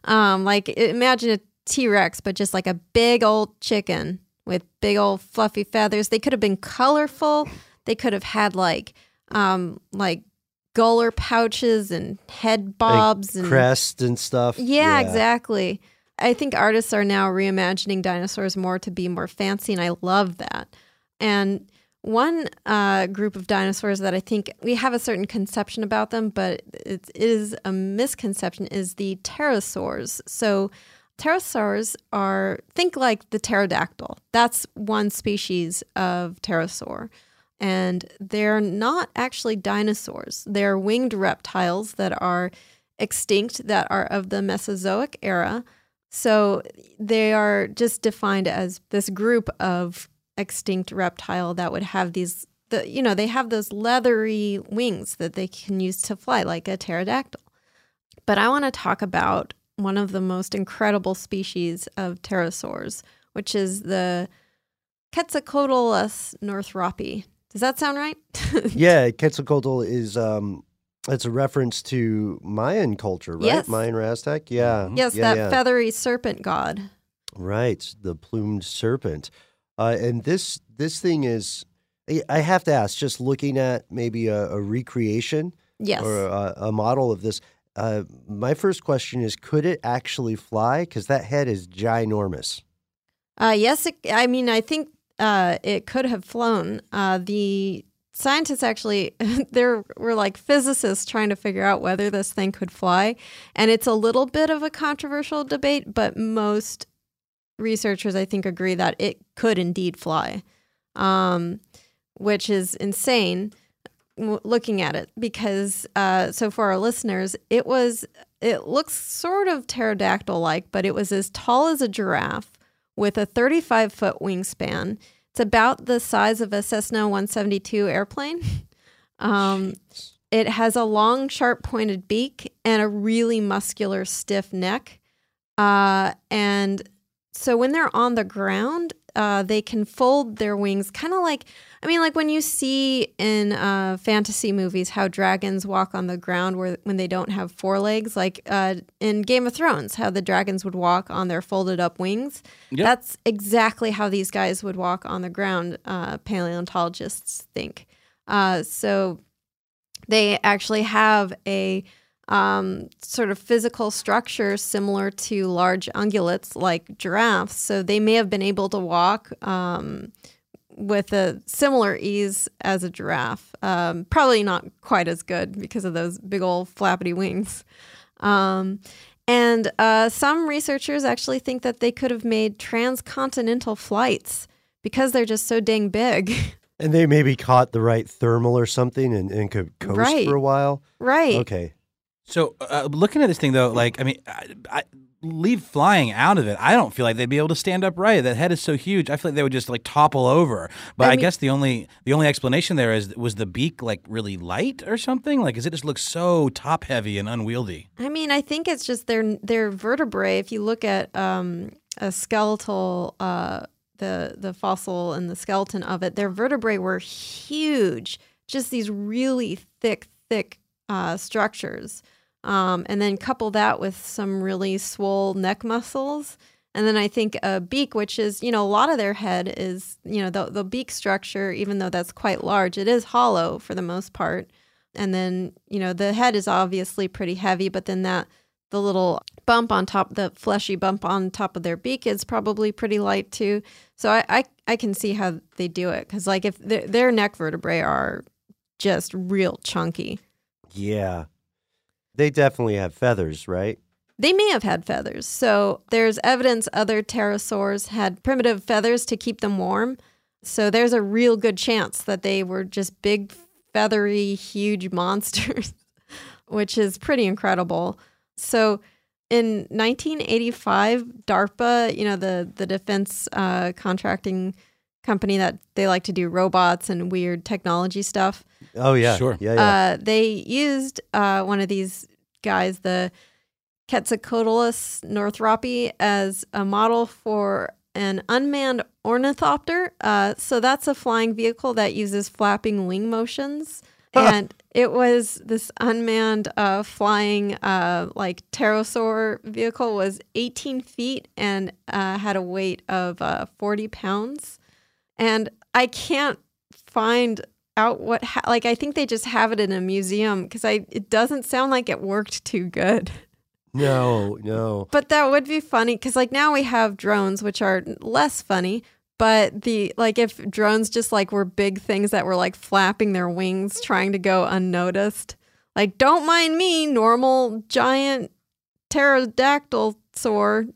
um, like, imagine a T-Rex, but just like a big old chicken with big old fluffy feathers. They could have been colorful. They could have had like, um, like gular pouches and head bobs. Like and crests and stuff. Yeah, yeah, exactly. I think artists are now reimagining dinosaurs more to be more fancy, and I love that. And one uh, group of dinosaurs that I think we have a certain conception about them, but it is a misconception, is the pterosaurs. So pterosaurs are, think like the pterodactyl. That's one species of pterosaur. And they're not actually dinosaurs. They're winged reptiles that are extinct, that are of the Mesozoic era. So they are just defined as this group of extinct reptile that would have these, the, you know, they have those leathery wings that they can use to fly like a pterodactyl. But I want to talk about one of the most incredible species of pterosaurs, which is the Quetzalcoatlus northropi. Does that sound right? Yeah, Quetzalcoatl is um, it's a reference to Mayan culture, right? Yes. Mayan Rastak? Yeah. Yes, yeah, that yeah. feathery serpent god. Right, the plumed serpent. Uh, and this this thing is, I have to ask, just looking at maybe a, a recreation yes. or a, a model of this, uh, my first question is, could it actually fly? Because that head is ginormous. Uh, yes, it, I mean, I think uh, it could have flown. Uh, the scientists actually, there were like physicists trying to figure out whether this thing could fly. And it's a little bit of a controversial debate, but most researchers, I think, agree that it could indeed fly, um, which is insane w- looking at it because, uh, so for our listeners, it was, it looks sort of pterodactyl-like, but it was as tall as a giraffe with a thirty-five foot wingspan. It's about the size of a Cessna one seventy-two airplane. um, it has a long, sharp-pointed beak and a really muscular, stiff neck, uh, and so when they're on the ground, uh, they can fold their wings kind of like, I mean, like when you see in uh, fantasy movies how dragons walk on the ground where when they don't have forelegs, like uh, in Game of Thrones, how the dragons would walk on their folded up wings. Yep. That's exactly how these guys would walk on the ground, uh, paleontologists think. Uh, so they actually have a Um, sort of physical structure similar to large ungulates like giraffes. So they may have been able to walk um, with a similar ease as a giraffe. Um, probably not quite as good because of those big old flappity wings. Um, and uh, some researchers actually think that they could have made transcontinental flights because they're just so dang big. And they maybe caught the right thermal or something and, and could coast right. for a while. Right. Okay. So uh, looking at this thing, though, like, I mean, I, I leave flying out of it. I don't feel like they'd be able to stand upright. That head is so huge. I feel like they would just, like, topple over. But I, I mean, guess the only the only explanation there is, was the beak, like, really light or something? Like, does it just look so top-heavy and unwieldy? I mean, I think it's just their their vertebrae. If you look at um, a skeletal, uh, the the fossil and the skeleton of it, their vertebrae were huge, just these really thick, thick uh, structures. Um, and then couple that with some really swole neck muscles. And then I think a beak, which is, you know, a lot of their head is, you know, the, the beak structure, even though that's quite large, it is hollow for the most part. And then, you know, the head is obviously pretty heavy, but then that the little bump on top, the fleshy bump on top of their beak is probably pretty light too. So I, I, I can see how they do it. Cause like if their neck vertebrae are just real chunky. Yeah. They definitely have feathers, right? They may have had feathers. So there's evidence other pterosaurs had primitive feathers to keep them warm. So there's a real good chance that they were just big, feathery, huge monsters, which is pretty incredible. So in nineteen eighty-five, DARPA, you know, the, the defense uh, contracting company that they like to do robots and weird technology stuff. Oh, yeah. Sure. Yeah, yeah. Uh, they used uh, one of these guys, the Quetzalcoatlus northropi, as a model for an unmanned ornithopter. Uh, so that's a flying vehicle that uses flapping wing motions. And it was this unmanned uh, flying uh, like pterosaur vehicle was eighteen feet and uh, had a weight of uh, forty pounds. And I can't find out what, ha- like, I think they just have it in a museum because I it doesn't sound like it worked too good. No, no. But that would be funny because, like, now we have drones, which are less funny, but the, like, if drones just, like, were big things that were, like, flapping their wings trying to go unnoticed, like, don't mind me, normal giant pterodactyl sore.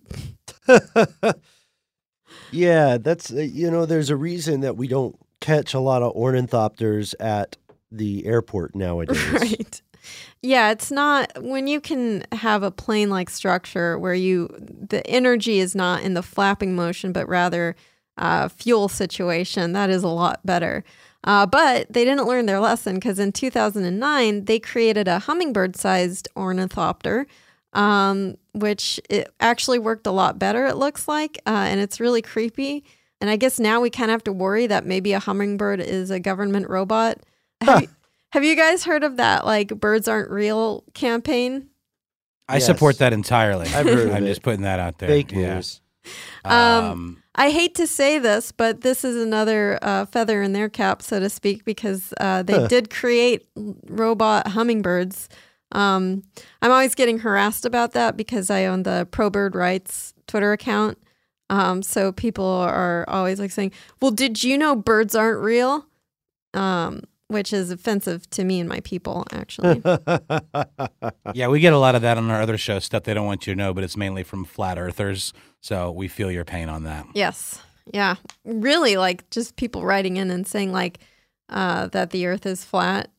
Yeah, that's, uh, you know, there's a reason that we don't catch a lot of ornithopters at the airport nowadays. Right. Yeah, it's not, when you can have a plane-like structure where you, the energy is not in the flapping motion, but rather uh, fuel situation, that is a lot better. Uh, but they didn't learn their lesson because in two thousand nine, they created a hummingbird-sized ornithopter, um, which it actually worked a lot better, it looks like, uh, and it's really creepy. And I guess now we kind of have to worry that maybe a hummingbird is a government robot. Huh. Have, you, have you guys heard of that, like, birds aren't real campaign? I yes. support that entirely. I've heard I'm it. just putting that out there. Fake news. Yeah. Um, um, I hate to say this, but this is another uh, feather in their cap, so to speak, because uh, they huh. did create robot hummingbirds. Um, I'm always getting harassed about that because I own the Pro Bird Rights Twitter account. Um, so people are always like saying, well, did you know birds aren't real? Um, which is offensive to me and my people, actually. Yeah, we get a lot of that on our other show, stuff they don't want you to know, but it's mainly from flat earthers. So we feel your pain on that. Yes. Yeah. Really, like, just people writing in and saying, like, uh, that the earth is flat.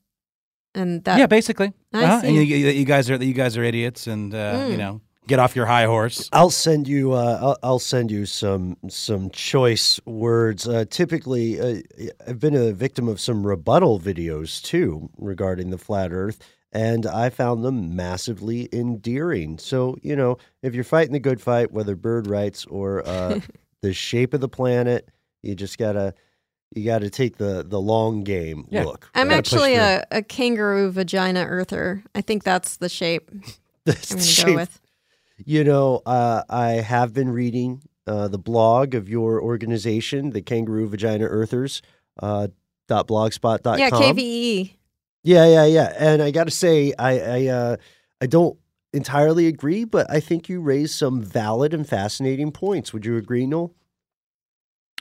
And that, yeah, basically. I uh-huh. see. And you, you guys are you guys are idiots, and uh, mm. you know, get off your high horse. I'll send you. Uh, I'll, I'll send you some some choice words. Uh, typically, uh, I've been a victim of some rebuttal videos too regarding the flat Earth, and I found them massively endearing. So, you know, if you're fighting the good fight, whether bird rights or uh, the shape of the planet, you just gotta. You got to take the, the long game yeah. look. I'm actually a, a kangaroo vagina earther. I think that's the shape that's I'm going to go with. You know, uh, I have been reading uh, the blog of your organization, the Kangaroo Vagina Earthers, uh, .blogspot dot com. Yeah, K V E. Yeah, yeah, yeah. And I got to say, I I, uh, I don't entirely agree, but I think you raised some valid and fascinating points. Would you agree, Noel?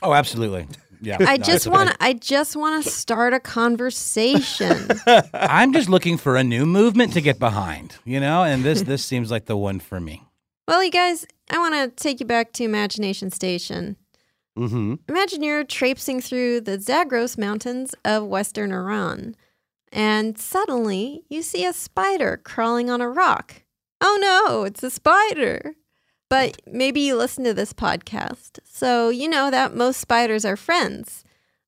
Oh, absolutely. Yeah, I no, just want. I just want to start a conversation. I'm just looking for a new movement to get behind, you know. And this this seems like the one for me. Well, you guys, I want to take you back to Imagination Station. Mm-hmm. Imagine you're traipsing through the Zagros Mountains of Western Iran, and suddenly you see a spider crawling on a rock. Oh no, it's a spider! But maybe you listen to this podcast, so you know that most spiders are friends,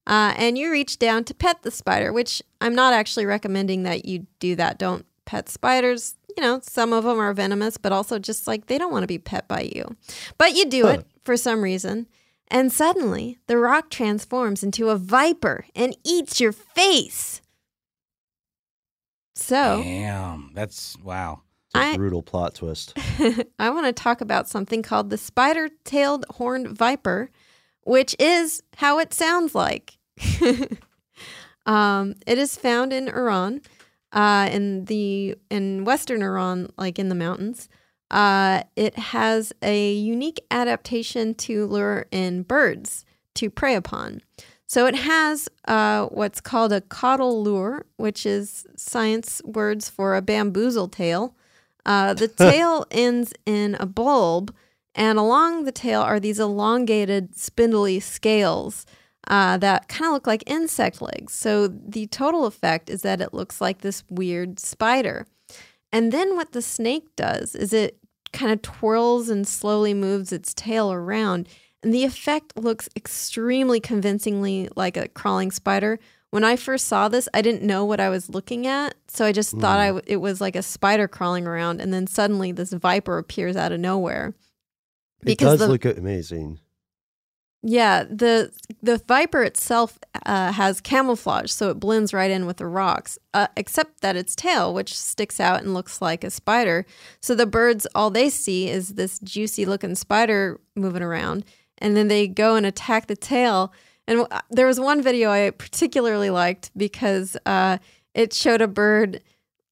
uh, and you reach down to pet the spider, which I'm not actually recommending that you do that. Don't pet spiders. You know, some of them are venomous, but also just like they don't want to be pet by you. But you do huh. it for some reason, and suddenly the rock transforms into a viper and eats your face. So, damn, that's wow. It's a brutal plot twist. I want to talk about something called the spider-tailed horned viper, which is how it sounds like. um, it is found in Iran, uh, in the in Western Iran, like in the mountains. Uh, it has a unique adaptation to lure in birds to prey upon. So it has uh, what's called a caudal lure, which is science words for a bamboozle tail. Uh, the tail ends in a bulb, and along the tail are these elongated, spindly scales uh, that kind of look like insect legs. So the total effect is that it looks like this weird spider. And then what the snake does is it kind of twirls and slowly moves its tail around, and the effect looks extremely convincingly like a crawling spider. When I first saw this, I didn't know what I was looking at, so I just mm. thought I w- it was like a spider crawling around, and then suddenly this viper appears out of nowhere. Because it does the, look amazing. Yeah, the the viper itself uh, has camouflage, so it blends right in with the rocks, uh, except that its tail, which sticks out and looks like a spider. So the birds, all they see is this juicy-looking spider moving around, and then they go and attack the tail. And there was one video I particularly liked because uh, it showed a bird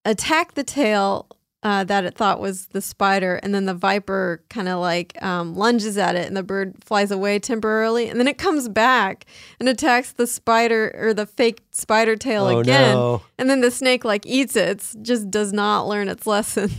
attack the tail uh, that it thought was the spider, and then the viper kind of like um, lunges at it, and the bird flies away temporarily, and then it comes back and attacks the spider or the fake spider tail oh, again, no. and then the snake like eats it. It's just does not learn its lesson.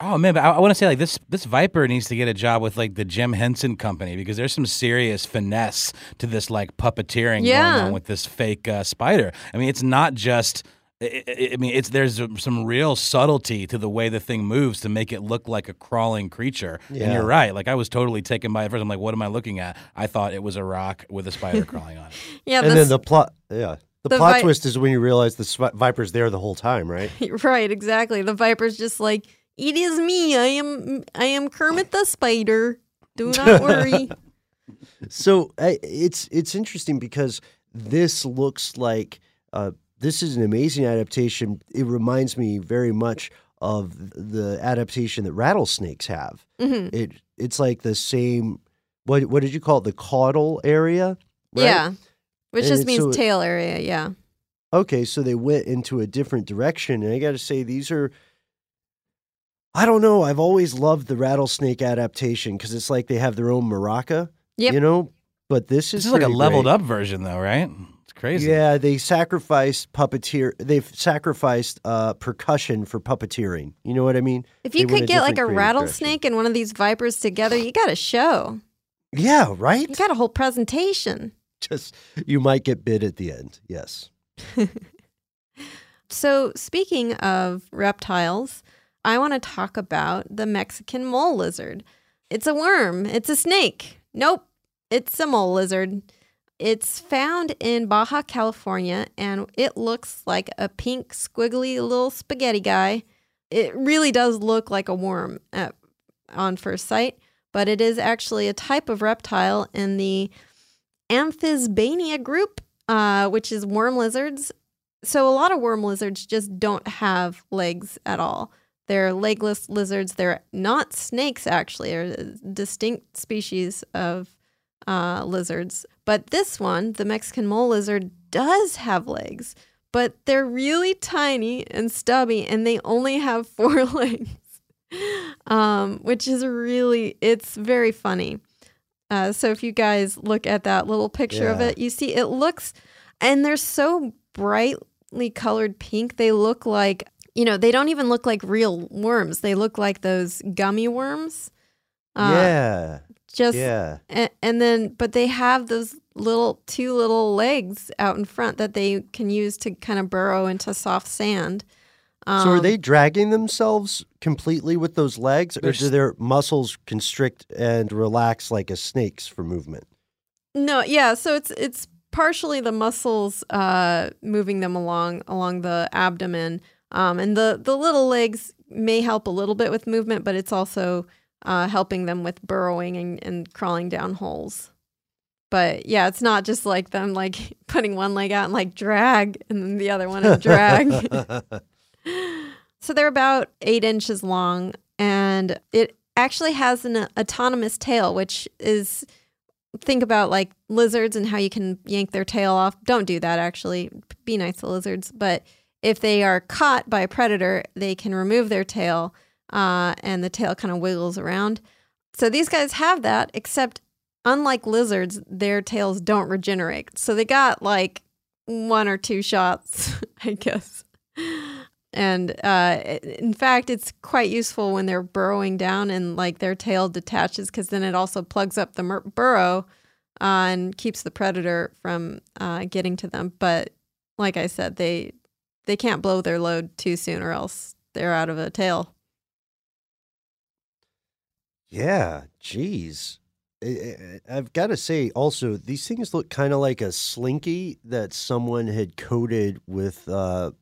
Oh, man, but I, I want to say, like, this this viper needs to get a job with, like, the Jim Henson Company, because there's some serious finesse to this, like, puppeteering yeah. going on with this fake uh, spider. I mean, it's not just... I mean, it's there's some real subtlety to the way the thing moves to make it look like a crawling creature. Yeah. And you're right. Like, I was totally taken by it first. I'm like, what am I looking at? I thought it was a rock with a spider crawling on it. Yeah, and this... then the plot... Yeah. The, the plot vi- twist is when you realize the sp- viper's there the whole time, right? Right, exactly. The viper's just like... It is me. I am I am Kermit the Spider. Do not worry. So I, it's it's interesting because this looks like uh, this is an amazing adaptation. It reminds me very much of the adaptation that rattlesnakes have. Mm-hmm. It it's like the same. What what did you call it? The caudal area, right? Yeah, which and just means so tail area. Yeah. Okay, so they went into a different direction, and I got to say these are. I don't know. I've always loved the rattlesnake adaptation because it's like they have their own maraca, yep. you know. But this is this is like a leveled great. up version, though, right? It's crazy. Yeah, they sacrificed puppeteer. They've sacrificed uh, percussion for puppeteering. You know what I mean? If you they could get a like a rattlesnake direction. and one of these vipers together, you got a show. Yeah, right. You got a whole presentation. Just you might get bit at the end. Yes. So speaking of reptiles, I want to talk about the Mexican mole lizard. It's a worm. It's a snake. Nope. It's a mole lizard. It's found in Baja California, and it looks like a pink, squiggly little spaghetti guy. It really does look like a worm at, on first sight, but it is actually a type of reptile in the Amphisbaenia group, uh, which is worm lizards. So a lot of worm lizards just don't have legs at all. They're legless lizards. They're not snakes, actually. They're a distinct species of uh, lizards. But this one, the Mexican mole lizard, does have legs. But they're really tiny and stubby, and they only have four legs, um, which is really, it's very funny. Uh, so if you guys look at that little picture yeah. of it, you see it looks, and they're so brightly colored pink, they look like... You know, they don't even look like real worms. They look like those gummy worms. Uh, yeah. Just, yeah. And, and then, but they have those little, two little legs out in front that they can use to kind of burrow into soft sand. Um, so are they dragging themselves completely with those legs, or do their muscles constrict and relax like a snake's for movement? No, yeah. So it's it's partially the muscles uh, moving them along along the abdomen. Um, and the, the little legs may help a little bit with movement, but it's also uh, helping them with burrowing and, and crawling down holes. But yeah, it's not just like them like putting one leg out and like drag and then the other one and drag. So they're about eight inches long, and it actually has an autonomous tail, which is... Think about like lizards and how you can yank their tail off. Don't do that, actually. Be nice to lizards, but... If they are caught by a predator, they can remove their tail, uh, and the tail kind of wiggles around. So these guys have that, except unlike lizards, their tails don't regenerate. So they got like one or two shots, I guess. And uh, in fact, it's quite useful when they're burrowing down and like their tail detaches, because then it also plugs up the mur- burrow uh, and keeps the predator from uh, getting to them. But like I said, they... They can't blow their load too soon or else they're out of a tail. Yeah, geez. I've got to say also, these things look kind of like a slinky that someone had coated with uh,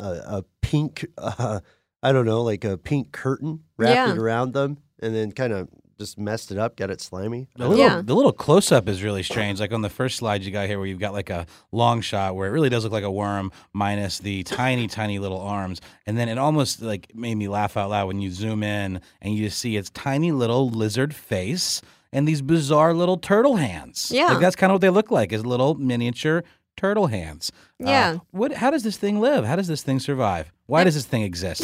a, a pink, uh, I don't know, like a pink curtain, wrapped yeah. it around them, and then kind of just messed it up, got it slimy. The little, yeah. the little close-up is really strange. Like on the first slide you got here where you've got like a long shot where it really does look like a worm minus the tiny, tiny little arms. And then it almost like made me laugh out loud when you zoom in and you see its tiny little lizard face and these bizarre little turtle hands. Yeah. Like that's kind of what they look like, is little miniature turtle hands. Yeah. Uh, what? How does this thing live? How does this thing survive? Why does this thing exist?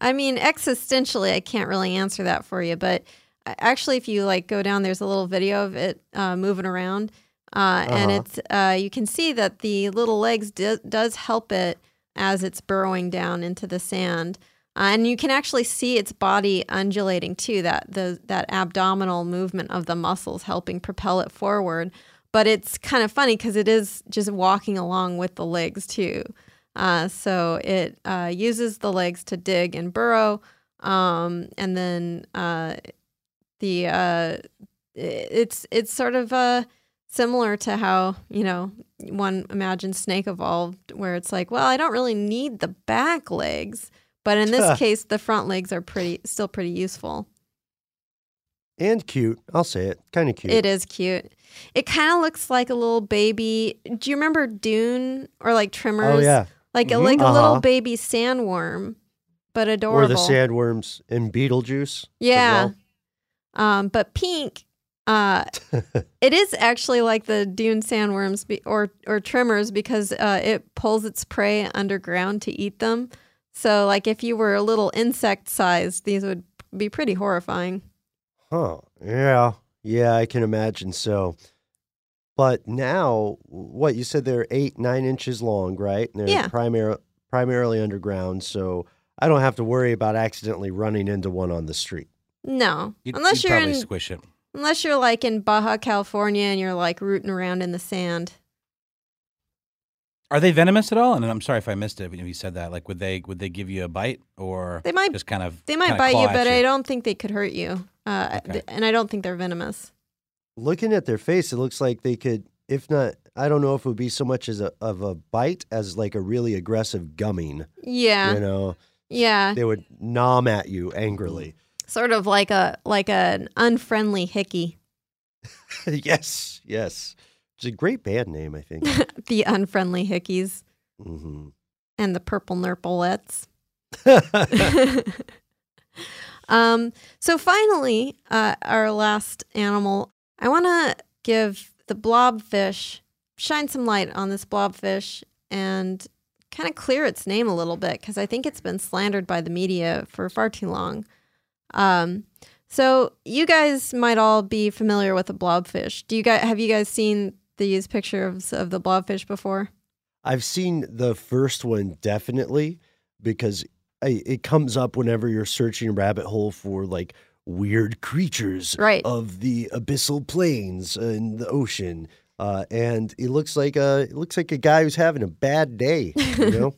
I mean, existentially, I can't really answer that for you. But actually, if you like go down, there's a little video of it uh, moving around, uh, uh-huh. and it's uh, you can see that the little legs do- does help it as it's burrowing down into the sand, uh, and you can actually see its body undulating too. That the that abdominal movement of the muscles helping propel it forward. But it's kind of funny because it is just walking along with the legs too. Uh, so it uh, uses the legs to dig and burrow, um, and then uh, the uh, it's it's sort of uh, similar to how, you know, one imagines snake evolved, where it's like, well, I don't really need the back legs, but in this case, the front legs are pretty still pretty useful. And cute. I'll say it. Kind of cute. It is cute. It kind of looks like a little baby. Do you remember Dune or like Tremors? Oh, yeah. Like, mm-hmm. a, like uh-huh. a little baby sandworm, but adorable. Or the sandworms in Beetlejuice. Yeah. Well. Um, but pink. Uh, it is actually like the Dune sandworms be- or, or Tremors because uh, it pulls its prey underground to eat them. So, like, if you were a little insect-sized, these would be pretty horrifying. Huh. Yeah. Yeah, I can imagine so. But now, what, you said they're eight, nine inches long, right? And they're yeah. primar- primarily underground, so I don't have to worry about accidentally running into one on the street. No. You'd, unless you'd you're probably in, squish it. Unless you're, like, in Baja California and you're, like, rooting around in the sand. Are they venomous at all? And I'm sorry if I missed it, but you said that. Like, would they would they give you a bite or they might, just kind of They might bite you, but you? I don't think they could hurt you. Uh, okay. th- and I don't think they're venomous. Looking at their face, it looks like they could, if not, I don't know if it would be so much as a, of a bite as like a really aggressive gumming. Yeah. You know? Yeah. They would nom at you angrily. Sort of like a like an unfriendly hickey. Yes, yes. It's a great band name, I think. The Unfriendly Hickeys. Mm-hmm. And the Purple Nurpleettes. um, so finally, uh, our last animal, I want to give the blobfish, shine some light on this blobfish and kind of clear its name a little bit because I think it's been slandered by the media for far too long. Um So you guys might all be familiar with the blobfish. Do you guys have you guys seen these pictures of the blobfish before? I've seen the first one definitely because I, it comes up whenever you're searching rabbit hole for like weird creatures right. of the abyssal plains and the ocean. Uh, and it looks like a it looks like a guy who's having a bad day. You know,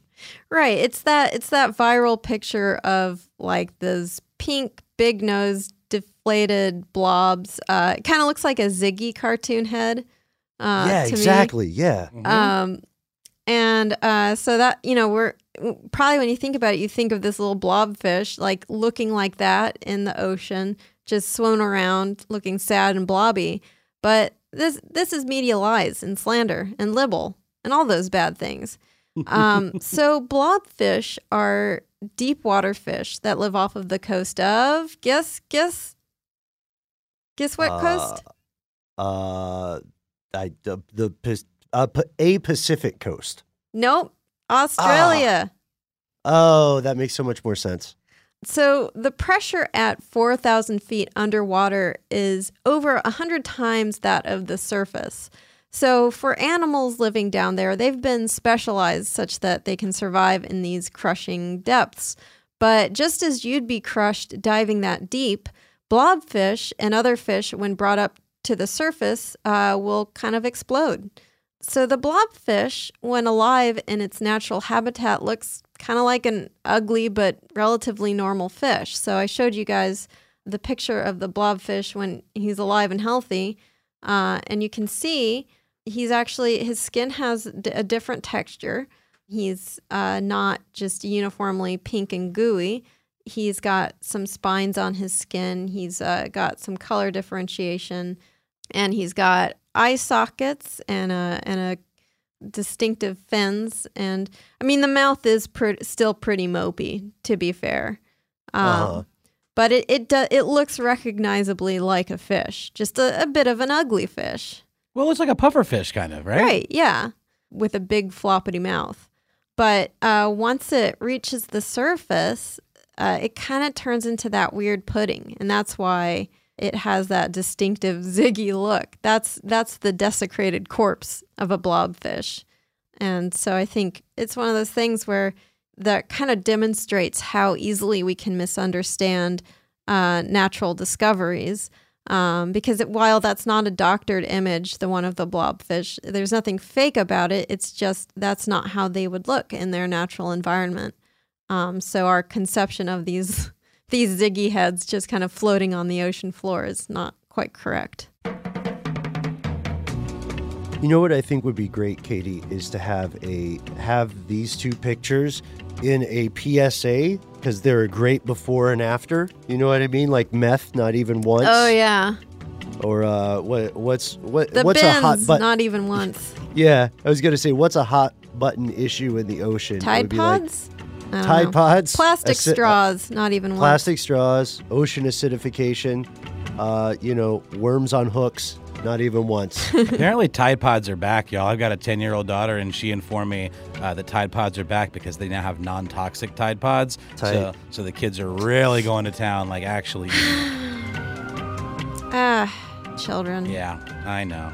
right? It's that it's that viral picture of like those pink big nosed deflated blobs. Uh, it kind of looks like a Ziggy cartoon head. Uh, yeah, to exactly. Me. Yeah. Mm-hmm. Um, and uh, so that, you know, we're probably when you think about it, you think of this little blobfish like looking like that in the ocean, just swimming around looking sad and blobby. But this this is media lies and slander and libel and all those bad things. Um, so blobfish are deep water fish that live off of the coast of guess guess guess what uh, coast? Uh, I the, the uh, a Pacific coast. Nope, Australia. Ah. Oh, that makes so much more sense. So the pressure at four thousand feet underwater is over a hundred times that of the surface. So for animals living down there, they've been specialized such that they can survive in these crushing depths. But just as you'd be crushed diving that deep, blobfish and other fish, when brought up to the surface, uh, will kind of explode. So the blobfish, when alive in its natural habitat, looks kind of like an ugly but relatively normal fish. So I showed you guys the picture of the blobfish when he's alive and healthy, uh, and you can see... He's actually, his skin has d- a different texture. He's uh, not just uniformly pink and gooey. He's got some spines on his skin. He's uh, got some color differentiation. And he's got eye sockets and a, and a distinctive fins. And, I mean, the mouth is pre- still pretty mopey, to be fair. Um, uh-huh. But it it, do- it looks recognizably like a fish, just a, a bit of an ugly fish. Well, it's like a puffer fish kind of, right? Right, yeah, with a big floppity mouth. But uh, once it reaches the surface, uh, it kind of turns into that weird pudding, and that's why it has that distinctive Ziggy look. That's that's the desecrated corpse of a blobfish. And so I think it's one of those things where that kind of demonstrates how easily we can misunderstand uh, natural discoveries. Um, because it, while that's not a doctored image, the one of the blobfish, there's nothing fake about it. It's just that's not how they would look in their natural environment. Um, so our conception of these these Ziggy heads just kind of floating on the ocean floor is not quite correct. You know what I think would be great, Katie, is to have a have these two pictures in a P S A because they're a great before and after. You know what I mean? Like meth, not even once. Oh yeah. Or uh, what? What's what? The what's bins, a hot button? Not even once. Yeah, I was gonna say, what's a hot button issue in the ocean? Tide pods. Like, Tide know. pods. Plastic straws. Uh, not even once. Plastic straws. Ocean acidification. Uh, you know, worms on hooks. Not even once. Apparently Tide Pods are back, y'all. I've got a ten-year-old daughter, and she informed me uh, that Tide Pods are back because they now have non-toxic Tide Pods. Tight. So, so the kids are really going to town, like actually. Ah, children. Yeah, I know.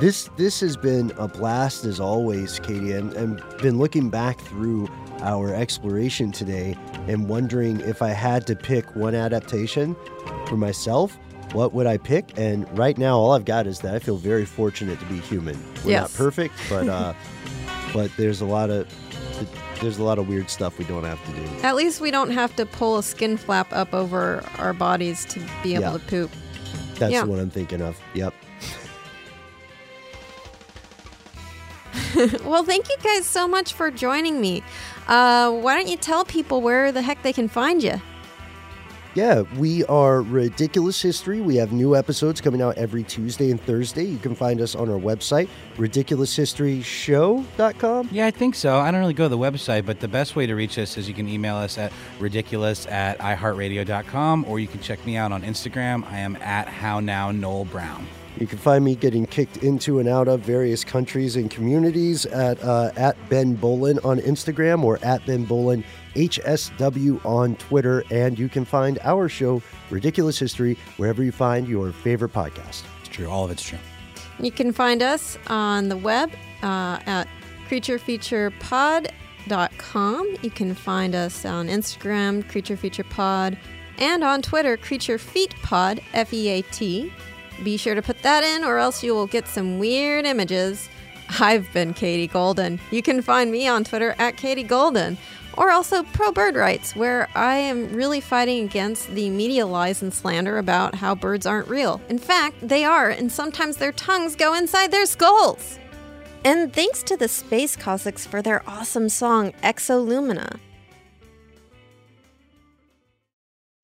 this this has been a blast as always, Katie. And I've been looking back through our exploration today and wondering if I had to pick one adaptation for myself. What would I pick? And right now, all I've got is that I feel very fortunate to be human. We're yes. not perfect, but uh, but there's a lot of there's a lot of weird stuff we don't have to do. At least we don't have to pull a skin flap up over our bodies to be able yeah. to poop. That's yeah. what I'm thinking of. Yep. Well, thank you guys so much for joining me. Uh, why don't you tell people where the heck they can find you? Yeah, we are Ridiculous History. We have new episodes coming out every Tuesday and Thursday. You can find us on our website, ridiculous history show dot com. Yeah, I think so. I don't really go to the website, but the best way to reach us is you can email us at ridiculous at i heart radio dot com, or you can check me out on Instagram. I am at how now Noel Brown. You can find me getting kicked into and out of various countries and communities at uh, at Ben Bowlin on Instagram, or at Ben Bowlin H S W on Twitter. And you can find our show, Ridiculous History, wherever you find your favorite podcast. It's true. All of it's true. You can find us on the web uh, at creature feature pod dot com. You can find us on Instagram, Creature Feature Pod, and on Twitter, Creature Feet Pod, F E A T. Be sure to put that in, or else you will get some weird images. I've been Katie Golden. You can find me on Twitter at Katie Golden, or also Pro Bird Rights, where I am really fighting against the media lies and slander about how birds aren't real. In fact, they are, and sometimes their tongues go inside their skulls. And thanks to the Space Cossacks for their awesome song, Exolumina.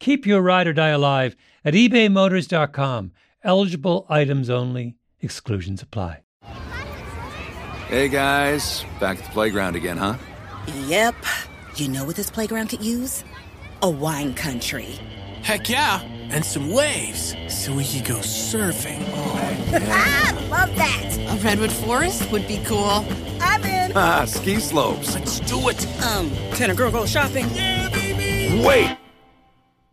Keep your ride or die alive at ebay motors dot com. Eligible items only. Exclusions apply. Hey, guys. Back at the playground again, huh? Yep. You know what this playground could use? A wine country. Heck yeah. And some waves so we could go surfing. Oh, yeah. Ah, love that. A redwood forest would be cool. I'm in. Ah, ski slopes. Let's do it. Um, can a girl go shopping? Yeah, baby. Wait.